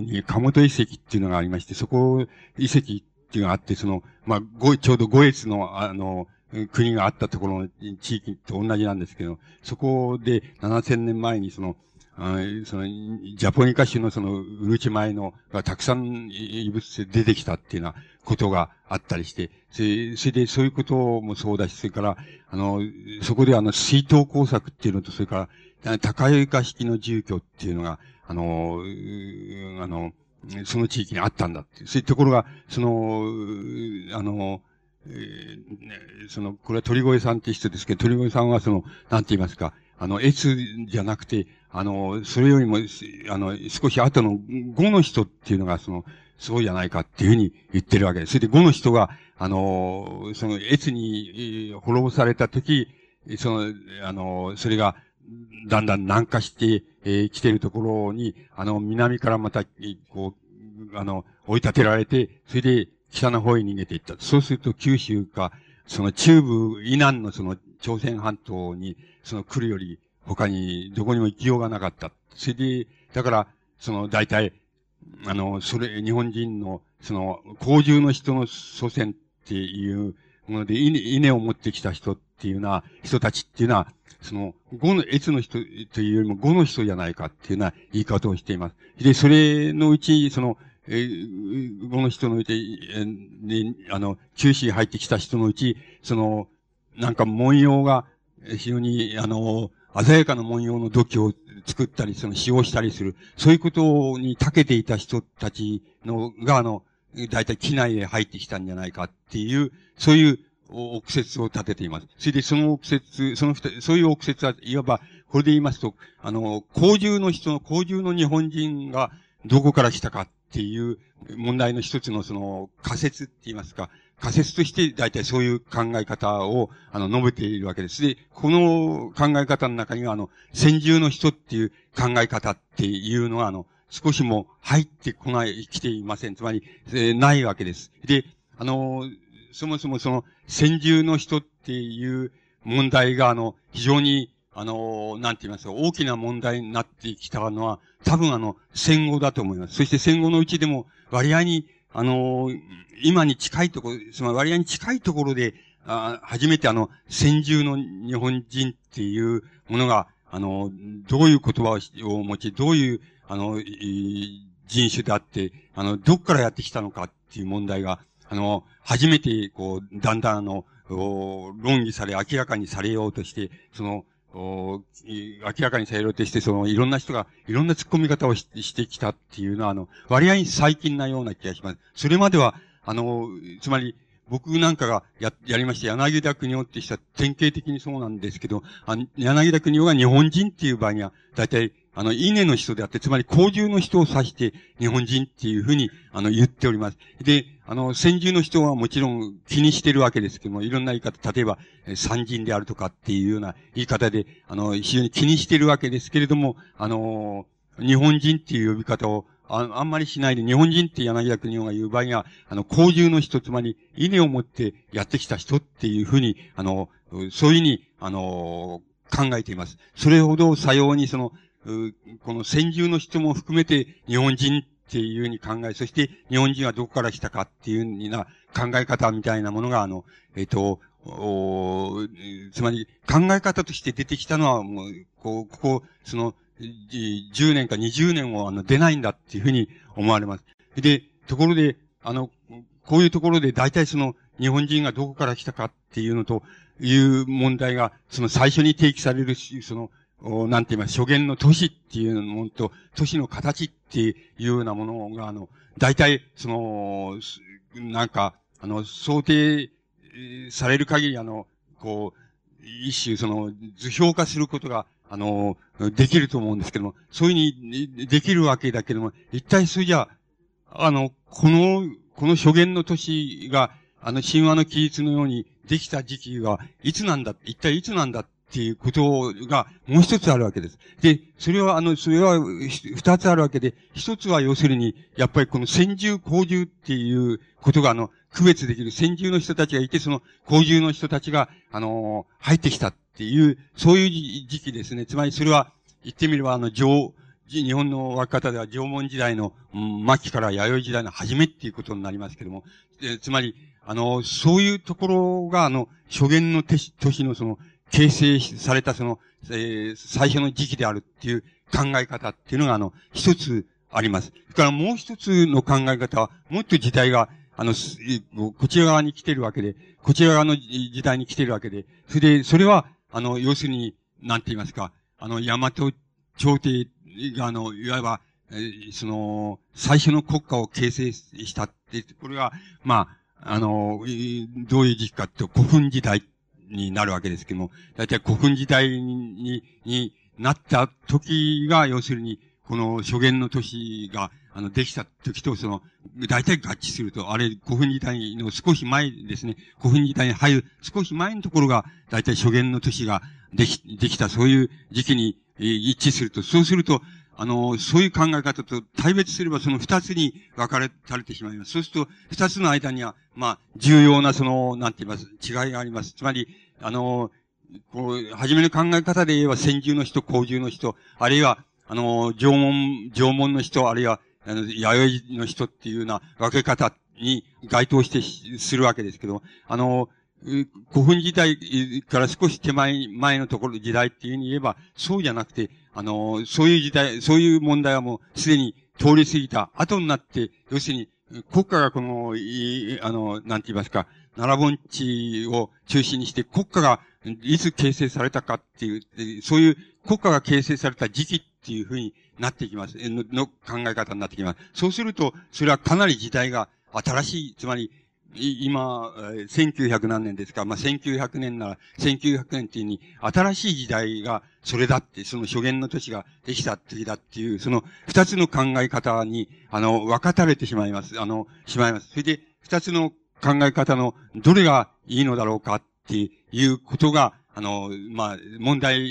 に、かもと遺跡っていうのがありまして、そこ、遺跡っていうのがあって、その、まあ、ご、ちょうど五越の、あの、国があったところの地域と同じなんですけど、そこでななせんねんまえにその、あその、ジャポニカ種のその、うるち米のがたくさん異物で出てきたっていうようなことがあったりして、それでそういうこともそうだし、それから、あの、そこであの、水筒工作っていうのと、それから、高床式の住居っていうのが、あの、あの、その地域にあったんだっていう。そういうところが、その、あの、えー、その、これは鳥越さんって人ですけど、鳥越さんはその、なんて言いますか、あの、越じゃなくて、あの、それよりも、あの、少し後の後の人っていうのが、その、そうじゃないかっていうふうに言ってるわけです。それで後の人が、あの、その、越に滅ぼされたとき、その、あの、それが、だんだん南下して、えー、来てるところに、あの、南からまた、こう、あの、追い立てられて、それで北の方へ逃げていった。そうすると九州か、その中部以南のその朝鮮半島に、その来るより他にどこにも行きようがなかった。それで、だから、その大体、あの、それ、日本人の、その、皇獣の人の祖先っていうもので、稲を持ってきた人っていうな、人たちっていうのは、その、後の、越の人というよりも後の人じゃないかっていうような言い方をしています。で、それのうち、その、えー、後の人のうち、えー、あの、九州に入ってきた人のうち、その、なんか文様が、非常に、あの、鮮やかな文様の土器を作ったり、その、使用したりする。そういうことに長けていた人たちの、が、あの、だいたい機内へ入ってきたんじゃないかっていう、そういう、憶説を立てています。それで、その憶説、その二、そういう憶説は、いわば、これで言いますと、あの、皇獣の人の、皇獣の日本人がどこから来たかっていう問題の一つの、その、仮説って言いますか、仮説として、だいたいそういう考え方を、あの、述べているわけです。で、この考え方の中には、あの、先住の人っていう考え方っていうのは、あの、少しも入ってこない、来ていません。つまり、えー、ないわけです。で、あの、そもそもその、先住の人っていう問題が、あの、非常に、あの、なんて言いますか、大きな問題になってきたのは、多分あの、戦後だと思います。そして戦後のうちでも、割合に、あの、今に近いところ、つまり割合に近いところで、あ初めてあの、先住の日本人っていうものが、あの、どういう言葉を持ち、どういう、あの、人種であって、あの、どっからやってきたのかっていう問題が、あの、初めて、こう、だんだん、あの、論議され、明らかにされようとして、その、明らかにされようとして、その、いろんな人が、いろんな突っ込み方を し, してきたっていうのは、あの、割合に最近なような気がします。それまでは、あの、つまり、僕なんかがや、やりまして、柳田国夫って人は典型的にそうなんですけど、あの柳田国夫が日本人っていう場合には、大体、あの、稲の人であって、つまり、皇獣の人を指して、日本人っていうふうに、あの、言っております。で、あの、先住の人はもちろん気にしてるわけですけども、いろんな言い方、例えば、三人であるとかっていうような言い方で、あの、非常に気にしてるわけですけれども、あの、日本人っていう呼び方を、あ, あんまりしないで、日本人って柳田国夫が言う場合には、あの、皇獣の人、つまり、稲を持ってやってきた人っていうふうに、あの、そういうふうに、あの、考えています。それほどさように、その、この先住の人も含めて日本人っていうふうに考え、そして日本人はどこから来たかっていうような考え方みたいなものが、あの、えっと、つまり考え方として出てきたのは、もう、こう、ここ、その、じゅうねんかにじゅうねんをあの出ないんだっていうふうに思われます。で、ところで、あの、こういうところで大体その、日本人がどこから来たかっていうのという問題が、その最初に提起される、その、なんて言います、初言の都市っていうものと、都市の形っていうようなものが、あの、大体、その、なんか、あの、想定される限り、あの、こう、一種、その、図表化することが、あの、できると思うんですけども、そういうふうにできるわけだけども、一体それじゃあ、あの、この、この初言の都市が、あの、神話の記述のようにできた時期はいつなんだ、一体いつなんだっていうことがもう一つあるわけです。で、それは、あの、それは二つあるわけで、一つは要するに、やっぱりこの先住後住っていうことが、あの、区別できる先住の人たちがいて、その後住の人たちが、あの、入ってきたっていう、そういう時期ですね。つまりそれは、言ってみれば、あの、上、日本の分け方では縄文時代の末期から弥生時代の初めっていうことになりますけども、つまり、あの、そういうところが、あの、初言の都市のその、形成されたその、えー、最初の時期であるっていう考え方っていうのが、あの、一つあります。それからもう一つの考え方は、もっと時代が、あの、こちら側に来てるわけで、こちら側の時代に来てるわけで、それで、それは、あの、要するに、なんて言いますか、あの、大和朝廷が、あの、いわば、えー、その、最初の国家を形成したって、これは、まあ、あの、どういう時期かっていうと、古墳時代になるわけですけども、だいたい古墳時代に、になった時が、要するに、この初言の都市が、あの、できた時と、その、だいたい合致すると、あれ、古墳時代の少し前ですね、古墳時代に入る少し前のところが、だいたい初言の都市ができ、できた、そういう時期に一致すると、そうすると、あの、そういう考え方と対別すればその二つに分かれされてしまいます。そうすると、二つの間には、まあ、重要なその、なんて言います、違いがあります。つまり、あの、こう、初めの考え方で言えば先住の人、後住の人、あるいは、あの、縄文、縄文の人、あるいは、あの、弥生の人っていうような分け方に該当してするわけですけど、あの、古墳時代から少し手前、前のところ、時代っていうふうに言えば、そうじゃなくて、あの、そういう時代、そういう問題はもうすでに通り過ぎた後になって、要するに、国家がこの、あの、なんて言いますか、奈良盆地を中心にして、国家がいつ形成されたかっていう、そういう国家が形成された時期っていうふうになってきます、の、の考え方になってきます。そうすると、それはかなり時代が新しい、つまり、今、せんきゅうひゃく何年ですか、まあ、せんきゅうひゃくねんなら、せんきゅうひゃくねんっていうに、新しい時代が、それだって、その初言の都市ができた時だっていう、その二つの考え方に、あの、分かたれてしまいます。あの、しまいます。それで、二つの考え方の、どれがいいのだろうかっていうことが、あの、まあ、問題、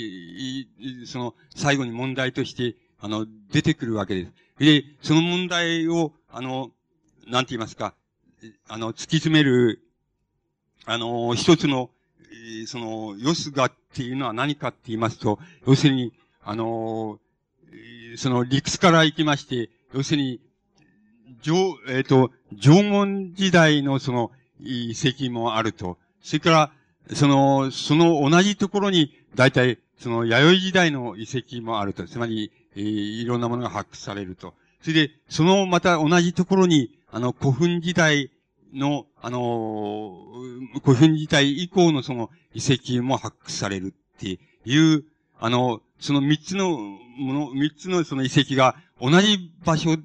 その、最後に問題として、あの、出てくるわけです。で、その問題を、あの、なんて言いますか、あの、突き詰める、あの、一つの、えー、その、よすがっていうのは何かって言いますと、要するに、あの、えー、その、理屈から行きまして、要するに、上、えっ、ー、と、縄文時代のその、遺跡もあると。それから、その、その同じところに、大体、その、弥生時代の遺跡もあると。つまり、えー、いろんなものが発掘されると。それで、その、また同じところに、あの、古墳時代の、あのー、古墳時代以降のその遺跡も発掘されるっていう、あの、その三つのもの、三つのその遺跡が同じ場所、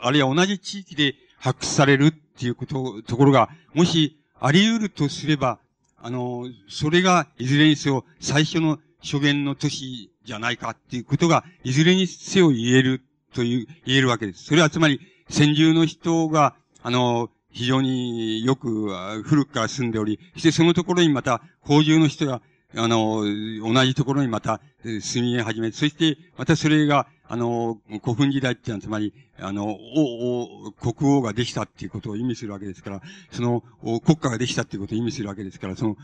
あるいは同じ地域で発掘されるっていうこと、ところが、もしあり得るとすれば、あのー、それがいずれにせよ最初の初言の都市じゃないかっていうことが、いずれにせよ言えるという、言えるわけです。それはつまり、先住の人が、あの、非常によく古くから住んでおり、そしてそのところにまた、後住の人が、あの、同じところにまた住み始め、そして、またそれが、あの、古墳時代っていうのは、つまり、あの、王、国王ができたっていうことを意味するわけですから、その、国家ができたっていうことを意味するわけですから、その、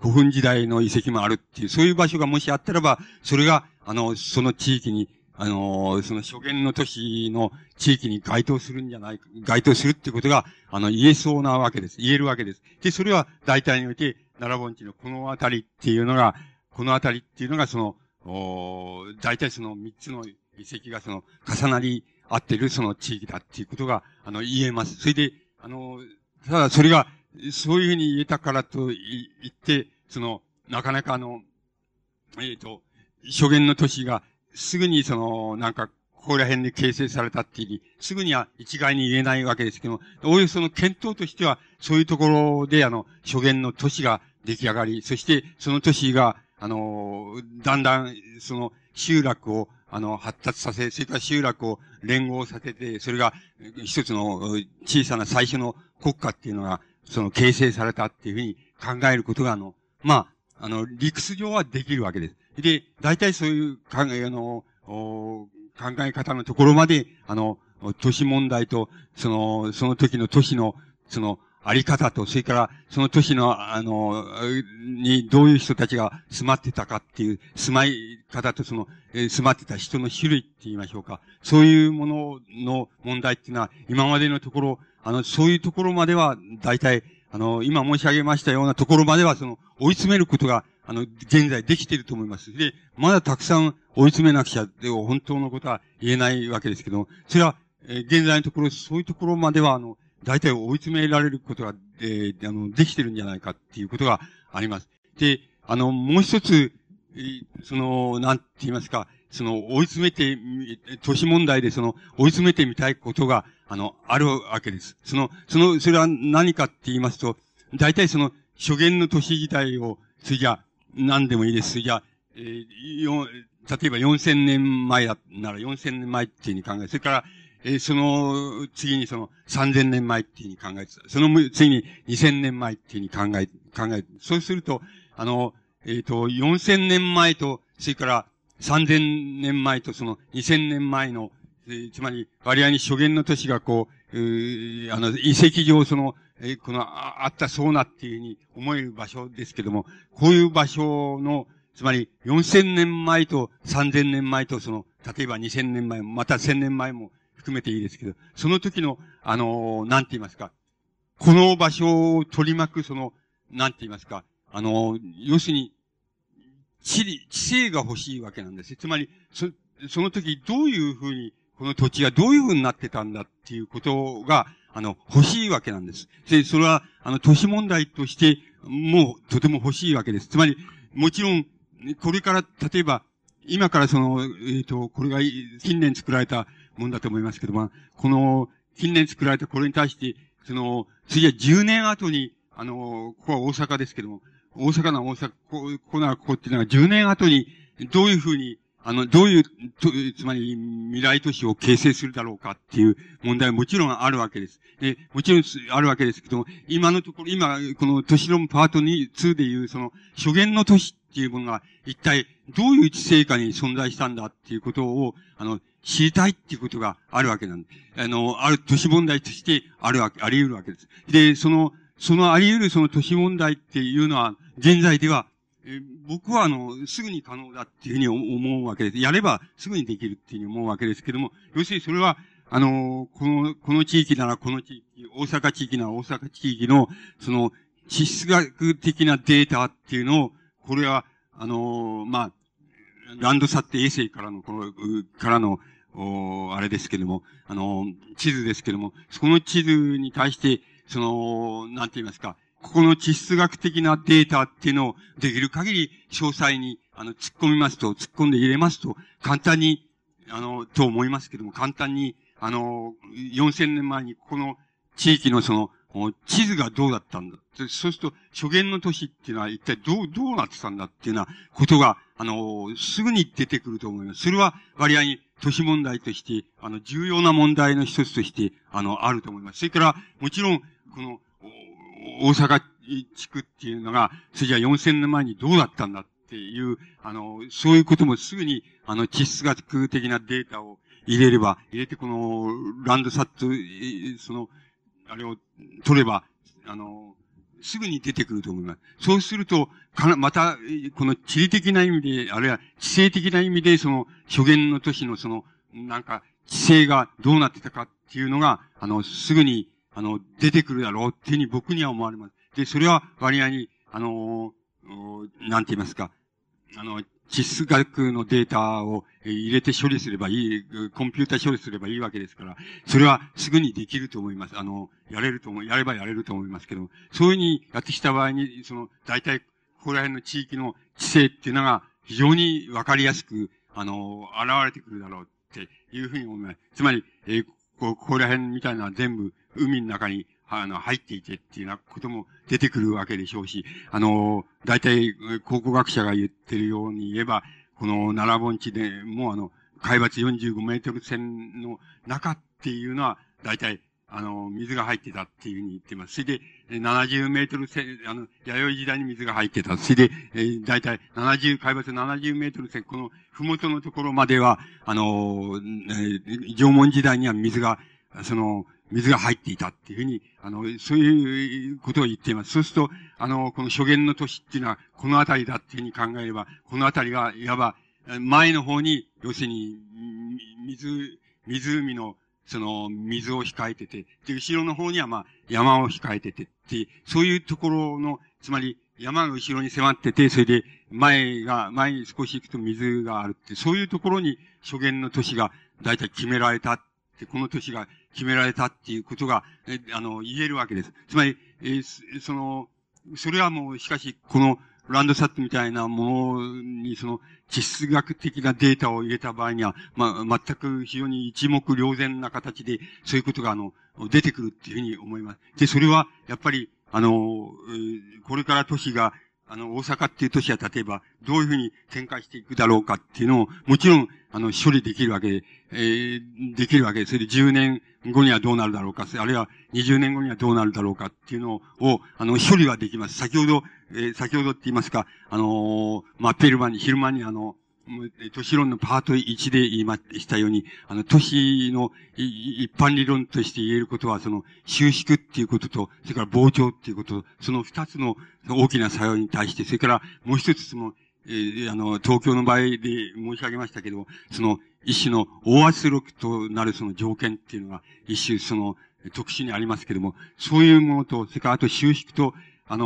古墳時代の遺跡もあるっていう、そういう場所がもしあったらば、それが、あの、その地域に、あの、その初言の都市の地域に該当するんじゃないか、該当するっていうことが、あの、言えそうなわけです。言えるわけです。で、それは大体において、奈良盆地のこのあたりっていうのが、このあたりっていうのが、その、お大体その三つの遺跡がその、重なり合ってるその地域だっていうことが、あの、言えます。それで、あの、ただそれが、そういうふうに言えたからと言って、その、なかなかあの、えっと、初言の都市がすぐにその、なんか、ここら辺で形成されたっていう、すぐには一概に言えないわけですけども、おおよその検討としては、そういうところであの、初言の都市が出来上がり、そしてその都市が、あの、だんだん、その、集落を、あの、発達させ、それから集落を連合させて、それが一つの小さな最初の国家っていうのが、その形成されたっていうふうに考えることが、あの、まあ、あの、理屈上はできるわけです。で、大体そういう考え、あの、考え方のところまで、あの、都市問題と、その、その時の都市の、その、あり方と、それから、その都市の、あの、に、どういう人たちが住まってたかっていう、住まい方とその、えー、住まってた人の種類って言いましょうか。そういうものの問題っていうのは、今までのところ、あの、そういうところまでは、大体、あの、今申し上げましたようなところまでは、その、追い詰めることが、あの、現在できていると思います。で、まだたくさん追い詰めなくちゃ、でも本当のことは言えないわけですけども、それは、えー、現在のところ、そういうところまでは、あの、大体追い詰められることが、えー、あの、できてるんじゃないかっていうことがあります。で、あの、もう一つ、その、なんて言いますか、その、追い詰めて、都市問題でその、追い詰めてみたいことが、あの、あるわけです。その、その、それは何かって言いますと、大体その、初言の都市自体を、それじゃ、何でもいいです。それじゃ、えー、よ、例えばよんせんねんまえだならよんせんねんまえっていうふうに考え、それから、え、その、次にその、さんぜんねんまえっていうふうに考えて、その次ににせんねんまえっていうふうに考え、考え、そうすると、あの、えっと、よんせんねんまえと、それからさんぜんねんまえとそのにせんねんまえの、え、つまり割合に初言の都市がこう、う、あの、遺跡上その、え、この、あったそうなっていうふうに思える場所ですけども、こういう場所の、つまりよんせんねんまえとさんぜんねんまえとその、例えばにせんねんまえ、またせんねんまえも、含めていいですけど、その時の、あの、なんて言いますか、この場所を取り巻く、その、なんて言いますか、あの、要するに、地理、地勢が欲しいわけなんです。つまり、そ、その時どういうふうに、この土地がどういうふうになってたんだっていうことが、あの、欲しいわけなんです。で、それは、あの、都市問題として、もう、とても欲しいわけです。つまり、もちろん、これから、例えば、今からその、えっ、ー、と、これが近年作られたもんだと思いますけども、この近年作られたこれに対して、その、それじゃじゅうねんごに、あの、ここは大阪ですけども、大阪な大阪、ここならここっていうのはじゅうねんごに、どういうふうに、あの、どういう、つまり未来都市を形成するだろうかっていう問題はもちろんあるわけです。で、もちろんあるわけですけども、今のところ、今、この都市論パートにでいう、その、初言の都市っていうものが一体どういう地勢下に存在したんだっていうことを、あの、知りたいっていうことがあるわけなんです。あの、ある都市問題としてあるわけ、あり得るわけです。で、その、そのあり得るその都市問題っていうのは、現在では、え、僕はあの、すぐに可能だっていうふうに思うわけです。やればすぐにできるっていうふうに思うわけですけども、要するにそれは、あの、この、この地域ならこの地域、大阪地域なら大阪地域の、その、地質学的なデータっていうのを、これは、あの、まあ、ランドサット衛星からの、この、からの、おあれですけども、あの、地図ですけども、そこの地図に対して、その、なんて言いますか、ここの地質学的なデータっていうのをできる限り詳細に、あの、突っ込みますと、突っ込んで入れますと、簡単に、あの、と思いますけども、簡単に、あの、よんせんねんまえにこの地域のその、地図がどうだったんだ。そうすると、初言の都市っていうのは一体どう、どうなってたんだっていうようなことが、あの、すぐに出てくると思います。それは割合に都市問題として、あの、重要な問題の一つとして、あの、あると思います。それから、もちろん、この、大阪地区っていうのが、それじゃよんせんねんまえにどうだったんだっていう、あの、そういうこともすぐに、あの、地質学的なデータを入れれば、入れてこの、ランドサット、その、あれを取れば、あの、すぐに出てくると思います。そうすると、かな、また、この地理的な意味で、あるいは地勢的な意味で、その、初言の都市のその、なんか、地勢がどうなってたかっていうのが、あの、すぐに、あの、出てくるだろうっていうふうに僕には思われます。で、それは割合に、あの、なんて言いますか、あの、地質学のデータを入れて処理すればいい、コンピュータ処理すればいいわけですから、それはすぐにできると思います。あの、やれると思う、やればやれると思いますけど、そういうふうにやってきた場合に、その、大体、ここら辺の地域の地勢っていうのが非常にわかりやすく、あの、現れてくるだろうっていうふうに思います。つまり、えー、ここら辺みたいな全部海の中に、あの、入っていてっていうようなことも出てくるわけでしょうし、あの、大体、考古学者が言ってるように言えば、この奈良盆地でもあの、海抜よんじゅうごメートル線の中っていうのは、大体、あの、水が入ってたっていうふうに言ってます。それで、ななじゅうメートル線、あの、弥生時代に水が入ってた。それで、えー、大体、ななじゅう、海抜ななじゅうメートル線、この、ふもとのところまでは、あの、えー、縄文時代には水が、その、水が入っていたっていうふうに、あの、そういうことを言っています。そうすると、あの、この初元の都市っていうのは、この辺りだっていうふうに考えれば、この辺りが、いわば、前の方に、要するに、水、湖の、その、水を控えてて、で、後ろの方には、まあ、山を控えててって、そういうところの、つまり、山が後ろに迫ってて、それで、前が、前に少し行くと水があるって、そういうところに、初元の都市が、だいたい決められた。で、この都市が決められたっていうことが、え、あの、言えるわけです。つまり、えー、その、それはもう、しかし、このランドサットみたいなものに、その、地質学的なデータを入れた場合には、まあ、全く非常に一目瞭然な形で、そういうことが、あの、出てくるっていうふうに思います。で、それは、やっぱり、あの、これから都市が、あの、大阪っていう都市は例えば、どういうふうに展開していくだろうかっていうのを、もちろん、あの、処理できるわけで、えー、できるわけです。それでじゅうねんごにはどうなるだろうか、あるいはにじゅうねんごにはどうなるだろうかっていうのを、あの、処理はできます。先ほど、えー、先ほどって言いますか、あのー、まあ、ペルマに、昼間にあの、都市論のパートいちで言いましたように、あの、都市の一般理論として言えることは、その、収縮っていうことと、それから膨張っていうこと、その二つの大きな作用に対して、それからもう一つその、えー、あの、東京の場合で申し上げましたけど、その、一種の大圧力となるその条件っていうのが、一種その、特殊にありますけども、そういうものと、それからあと収縮と、あの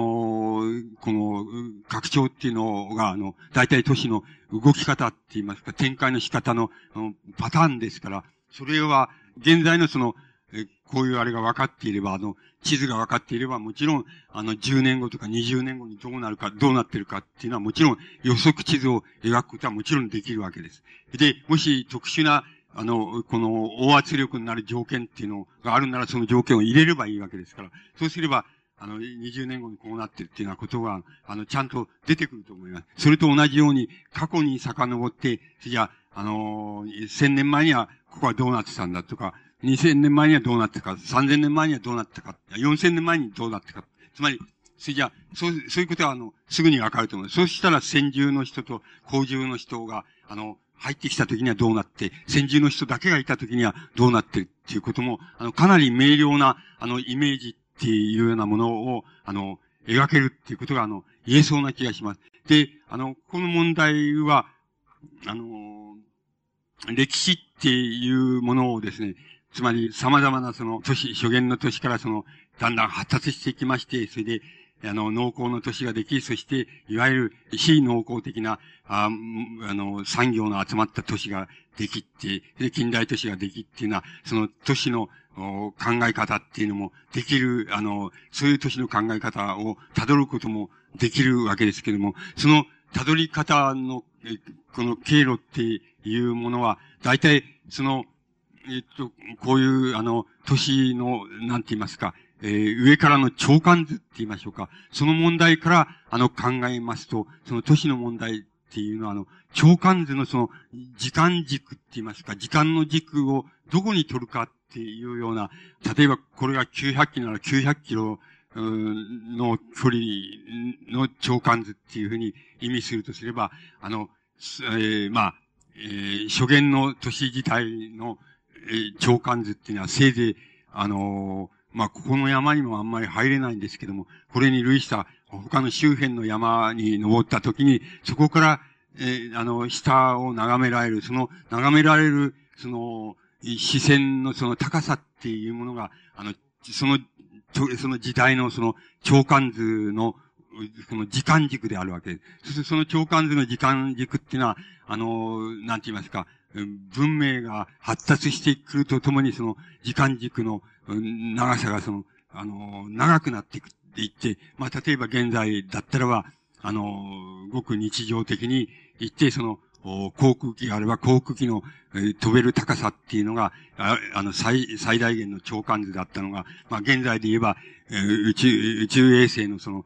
ー、この、拡張っていうのが、あの、大体都市の動き方って言いますか、展開の仕方の、のパターンですから、それは、現在のその、えこういうあれが分かっていれば、あの、地図が分かっていれば、もちろん、あの、じゅうねんごとかにじゅうねんごにどうなるか、どうなってるかっていうのは、もちろん予測地図を描くことはもちろんできるわけです。で、もし特殊な、あの、この、大圧力になる条件っていうのがあるなら、その条件を入れればいいわけですから、そうすれば、あの、にじゅうねんごにこうなってるっていうようなことが、あの、ちゃんと出てくると思います。それと同じように、過去に遡って、じゃあ、あのー、せんねんまえにはここはどうなってたんだとか、にせんねんまえにはどうなってたか、さんぜんねんまえにはどうなってたか、よんせんねんまえにどうなってたか。つまり、それじゃあ、そう、そういうことは、あの、すぐにわかると思う。そうしたら、先住の人と後住の人が、あの、入ってきた時にはどうなって、先住の人だけがいた時にはどうなってるっていうことも、あの、かなり明瞭な、あの、イメージ、っていうようなものを、あの、描けるっていうことが、あの、言えそうな気がします。で、あの、この問題は、あの、歴史っていうものをですね、つまり様々なその都市、初元の都市からその、だんだん発達していきまして、それで、あの、農耕の都市ができ、そして、いわゆる非農耕的な、あ, あの、産業の集まった都市ができって、で近代都市ができっていうのは、その都市の考え方っていうのもできる、あの、そういう都市の考え方を辿ることもできるわけですけども、その辿り方の、この経路っていうものは、大体、その、えっと、こういう、あの、都市の、なんて言いますか、えー、上からの長官図って言いましょうか。その問題から、あの、考えますと、その都市の問題っていうのは、あの、長官図のその、時間軸って言いますか、時間の軸をどこに取るかっていうような、例えばこれがきゅうひゃっキロならきゅうひゃっキロの距離の長官図っていうふうに意味するとすれば、あの、えー、まあ、えー、初元の都市自体の、えー、長官図っていうのはせいぜい、あのー、まあ、ここの山にもあんまり入れないんですけども、これに類した他の周辺の山に登ったときに、そこから、えー、あの、下を眺められる、その、眺められる、その、視線のその高さっていうものが、あの、その、その時代のその、長官図のその時間軸であるわけです。そしてその長関図の時間軸っていうのは、あの、なんて言いますか、文明が発達してくるとともにその時間軸の長さがその、あの、長くなっていくっていって、まあ、例えば現在だったらば、あの、ごく日常的に行って、その、航空機があれば航空機の飛べる高さっていうのが、あ, あの最、最大限の長関図だったのが、まあ、現在で言えば、宇宙、宇宙衛星のその、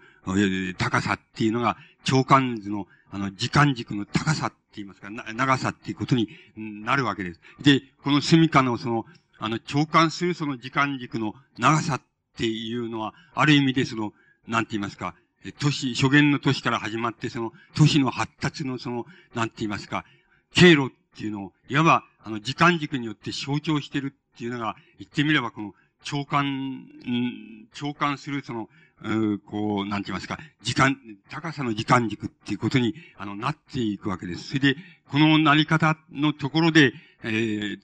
高さっていうのが、長関図の、あの、時間軸の高さって言いますか、な長さっていうことになるわけです。で、この住処のその、あの、長関するその時間軸の長さっていうのは、ある意味でその、なんて言いますか、都市、初言の都市から始まって、その、都市の発達のその、なんて言いますか、経路っていうのを、いわば、あの、時間軸によって象徴してるっていうのが、言ってみれば、この、長関、長関する、その、うこう、なんて言いますか、時間、高さの時間軸っていうことに、あの、なっていくわけです。それで、このなり方のところで、えー、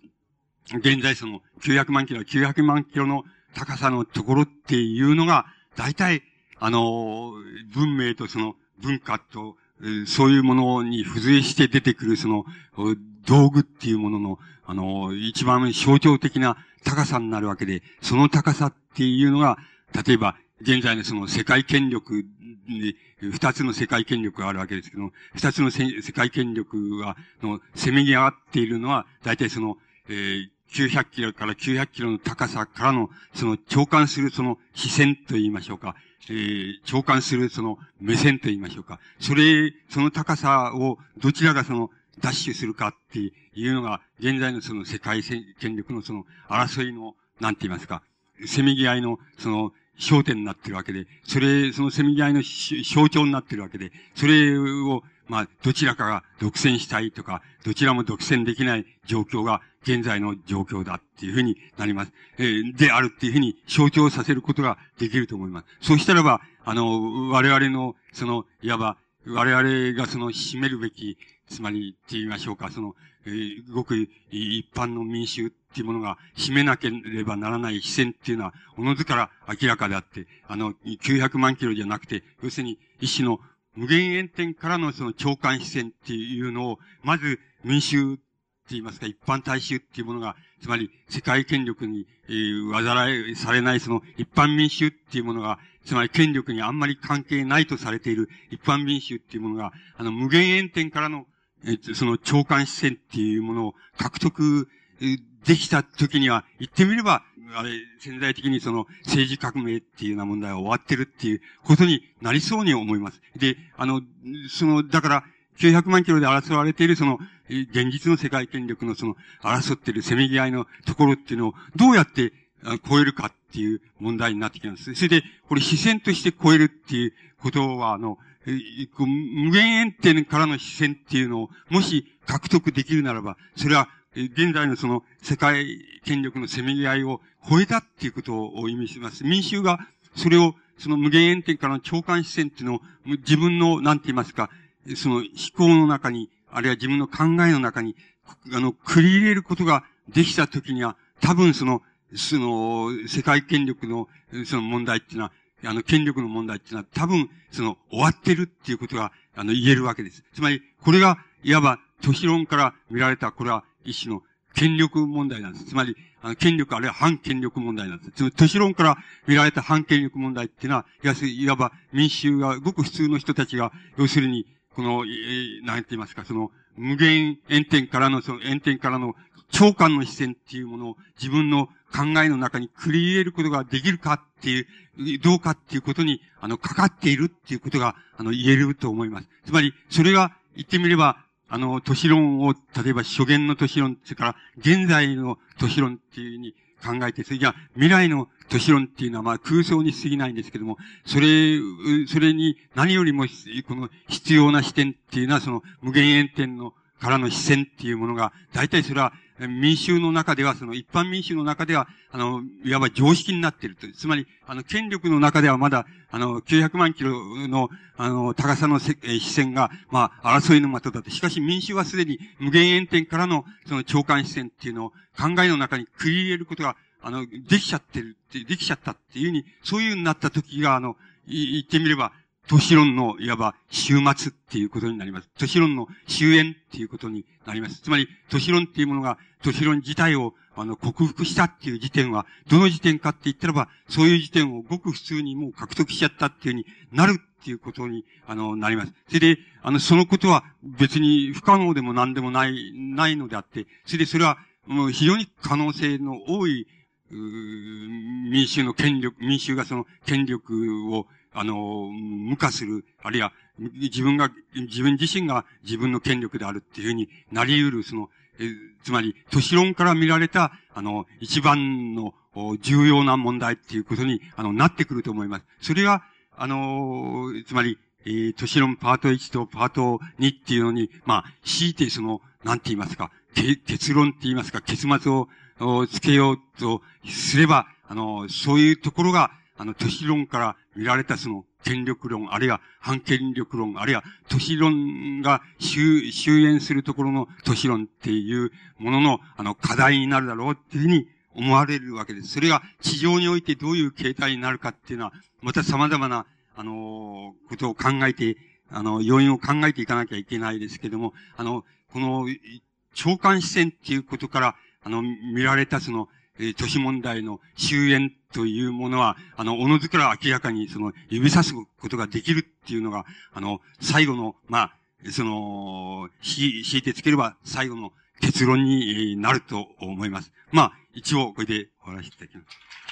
現在その、きゅうひゃくまんキロ、きゅうひゃくまんキロの高さのところっていうのが、大体、あの、文明とその文化と、そういうものに付随して出てくるその道具っていうものの、あの、一番象徴的な高さになるわけで、その高さっていうのが、例えば、現在のその世界権力に、二つの世界権力があるわけですけど、二つの世界権力が、の、せめぎ合っているのは、大体その、えーきゅうひゃくキロからきゅうひゃくキロの高さからの、その、長関するその視線と言いましょうか。えー、長関するその目線と言いましょうか。それ、その高さをどちらがその、奪取するかっていうのが、現在のその世界権力のその、争いの、なんて言いますか、せめぎ合いの、その、焦点になってるわけで、それ、そのせめぎ合いの象徴になってるわけで、それを、まあ、どちらかが独占したいとか、どちらも独占できない状況が、現在の状況だっていうふうになります。えー、であるっていうふうに象徴させることができると思います。そうしたらば、あの、我々の、その、いわば、我々がその、占めるべき、つまり、って言いましょうか、その、えー、ごく一般の民衆っていうものが占めなければならない視線っていうのは、おのずから明らかであって、あの、きゅうひゃくまんキロじゃなくて、要するに、一種の無限遠点からのその、長関視線っていうのを、まず、民衆、と言いますか、一般大衆っていうものが、つまり世界権力に、えー、わざらいされないその一般民衆っていうものが、つまり権力にあんまり関係ないとされている一般民衆っていうものが、あの無限遠点からの、えー、その長関視線っていうものを獲得できた時には、言ってみれば、あれ、潜在的にその政治革命っていうような問題は終わってるっていうことになりそうに思います。で、あの、その、だから、きゅうひゃくまんキロで争われているその、現実の世界権力のその、争っているせめぎ合いのところっていうのをどうやって超えるかっていう問題になってきてます。それで、これ視線として超えるっていうことは、あの、無限遠点からの視線っていうのをもし獲得できるならば、それは現在のその世界権力のせめぎ合いを超えたっていうことを意味します。民衆がそれを、その無限遠点からの長関視線っていうのを自分の、なんて言いますか、その思考の中に、あるいは自分の考えの中に、あの、繰り入れることができたときには、多分その、その、世界権力の、その問題っていうのは、あの、権力の問題っていうのは、多分、その、終わってるっていうことが、あの、言えるわけです。つまり、これが、いわば、都市論から見られた、これは一種の権力問題なんです。つまり、あの、権力あるいは反権力問題なんです。つまり、都市論から見られた反権力問題っていうのは、いわば、民衆が、ごく普通の人たちが、要するに、この、何て言いますか、その、無限遠点からの、その、遠点からの、長関の視線っていうものを自分の考えの中に繰り入れることができるかっていう、どうかっていうことに、あの、かかっているっていうことが、あの、言えると思います。つまり、それが、言ってみれば、あの、都市論を、例えば、初言の都市論、それから、現在の都市論っていうふうに考えて、それじゃあ、未来の都市論っていうのはまあ空想に過ぎないんですけども、それ、それに何よりも、この必要な視点っていうのはその無限遠点のからの視線っていうものが、大体それは民衆の中では、その一般民衆の中では、あの、いわば常識になっていると。つまり、あの、権力の中ではまだ、あの、きゅうひゃくまんキロの、あの、高さの視線が、まあ、争いの的だと。しかし民衆はすでに無限遠点からの、その長関視線っていうのを考えの中に繰り入れることが、あの、できちゃってるって、できちゃったっていうふうに、そういう風になった時が、あの、言ってみれば、トヒロンの、いわば、終末っていうことになります。トヒロンの終焉っていうことになります。つまり、トヒロンっていうものが、トヒロン自体を、あの、克服したっていう時点は、どの時点かって言ったらば、そういう時点をごく普通にもう獲得しちゃったっていう風になるっていうことに、あの、なります。それで、あの、そのことは別に不可能でも何でもない、ないのであって、それでそれは、もう非常に可能性の多い、民衆の権力、民衆がその権力を、あの、無化する、あるいは、自分が、自分自身が自分の権力であるっていうふうになり得る、その、えつまり、都市論から見られた、あの、一番の重要な問題っていうことに、あの、なってくると思います。それが、あの、つまり、えー、都市論パートいちとパートにっていうのに、まあ、強いてその、なんて言いますか、結論って言いますか、結末をつけようとすれば、あの、そういうところが、あの、都市論から見られたその、権力論、あるいは反権力論、あるいは都市論が終焉するところの都市論っていうものの、あの、課題になるだろうっていうふうに思われるわけです。それが地上においてどういう形態になるかっていうのは、また様々な、あの、ことを考えて、あの、要因を考えていかなきゃいけないですけども、あの、この、長官視線っていうことから、あの、見られたその、都市問題の終焉というものは、あの、おのずから明らかに、その、指さすことができるっていうのが、あの、最後の、まあ、その、ひ、引いてつければ最後の結論になると思います。まあ、一応、これで終わらせていただきます。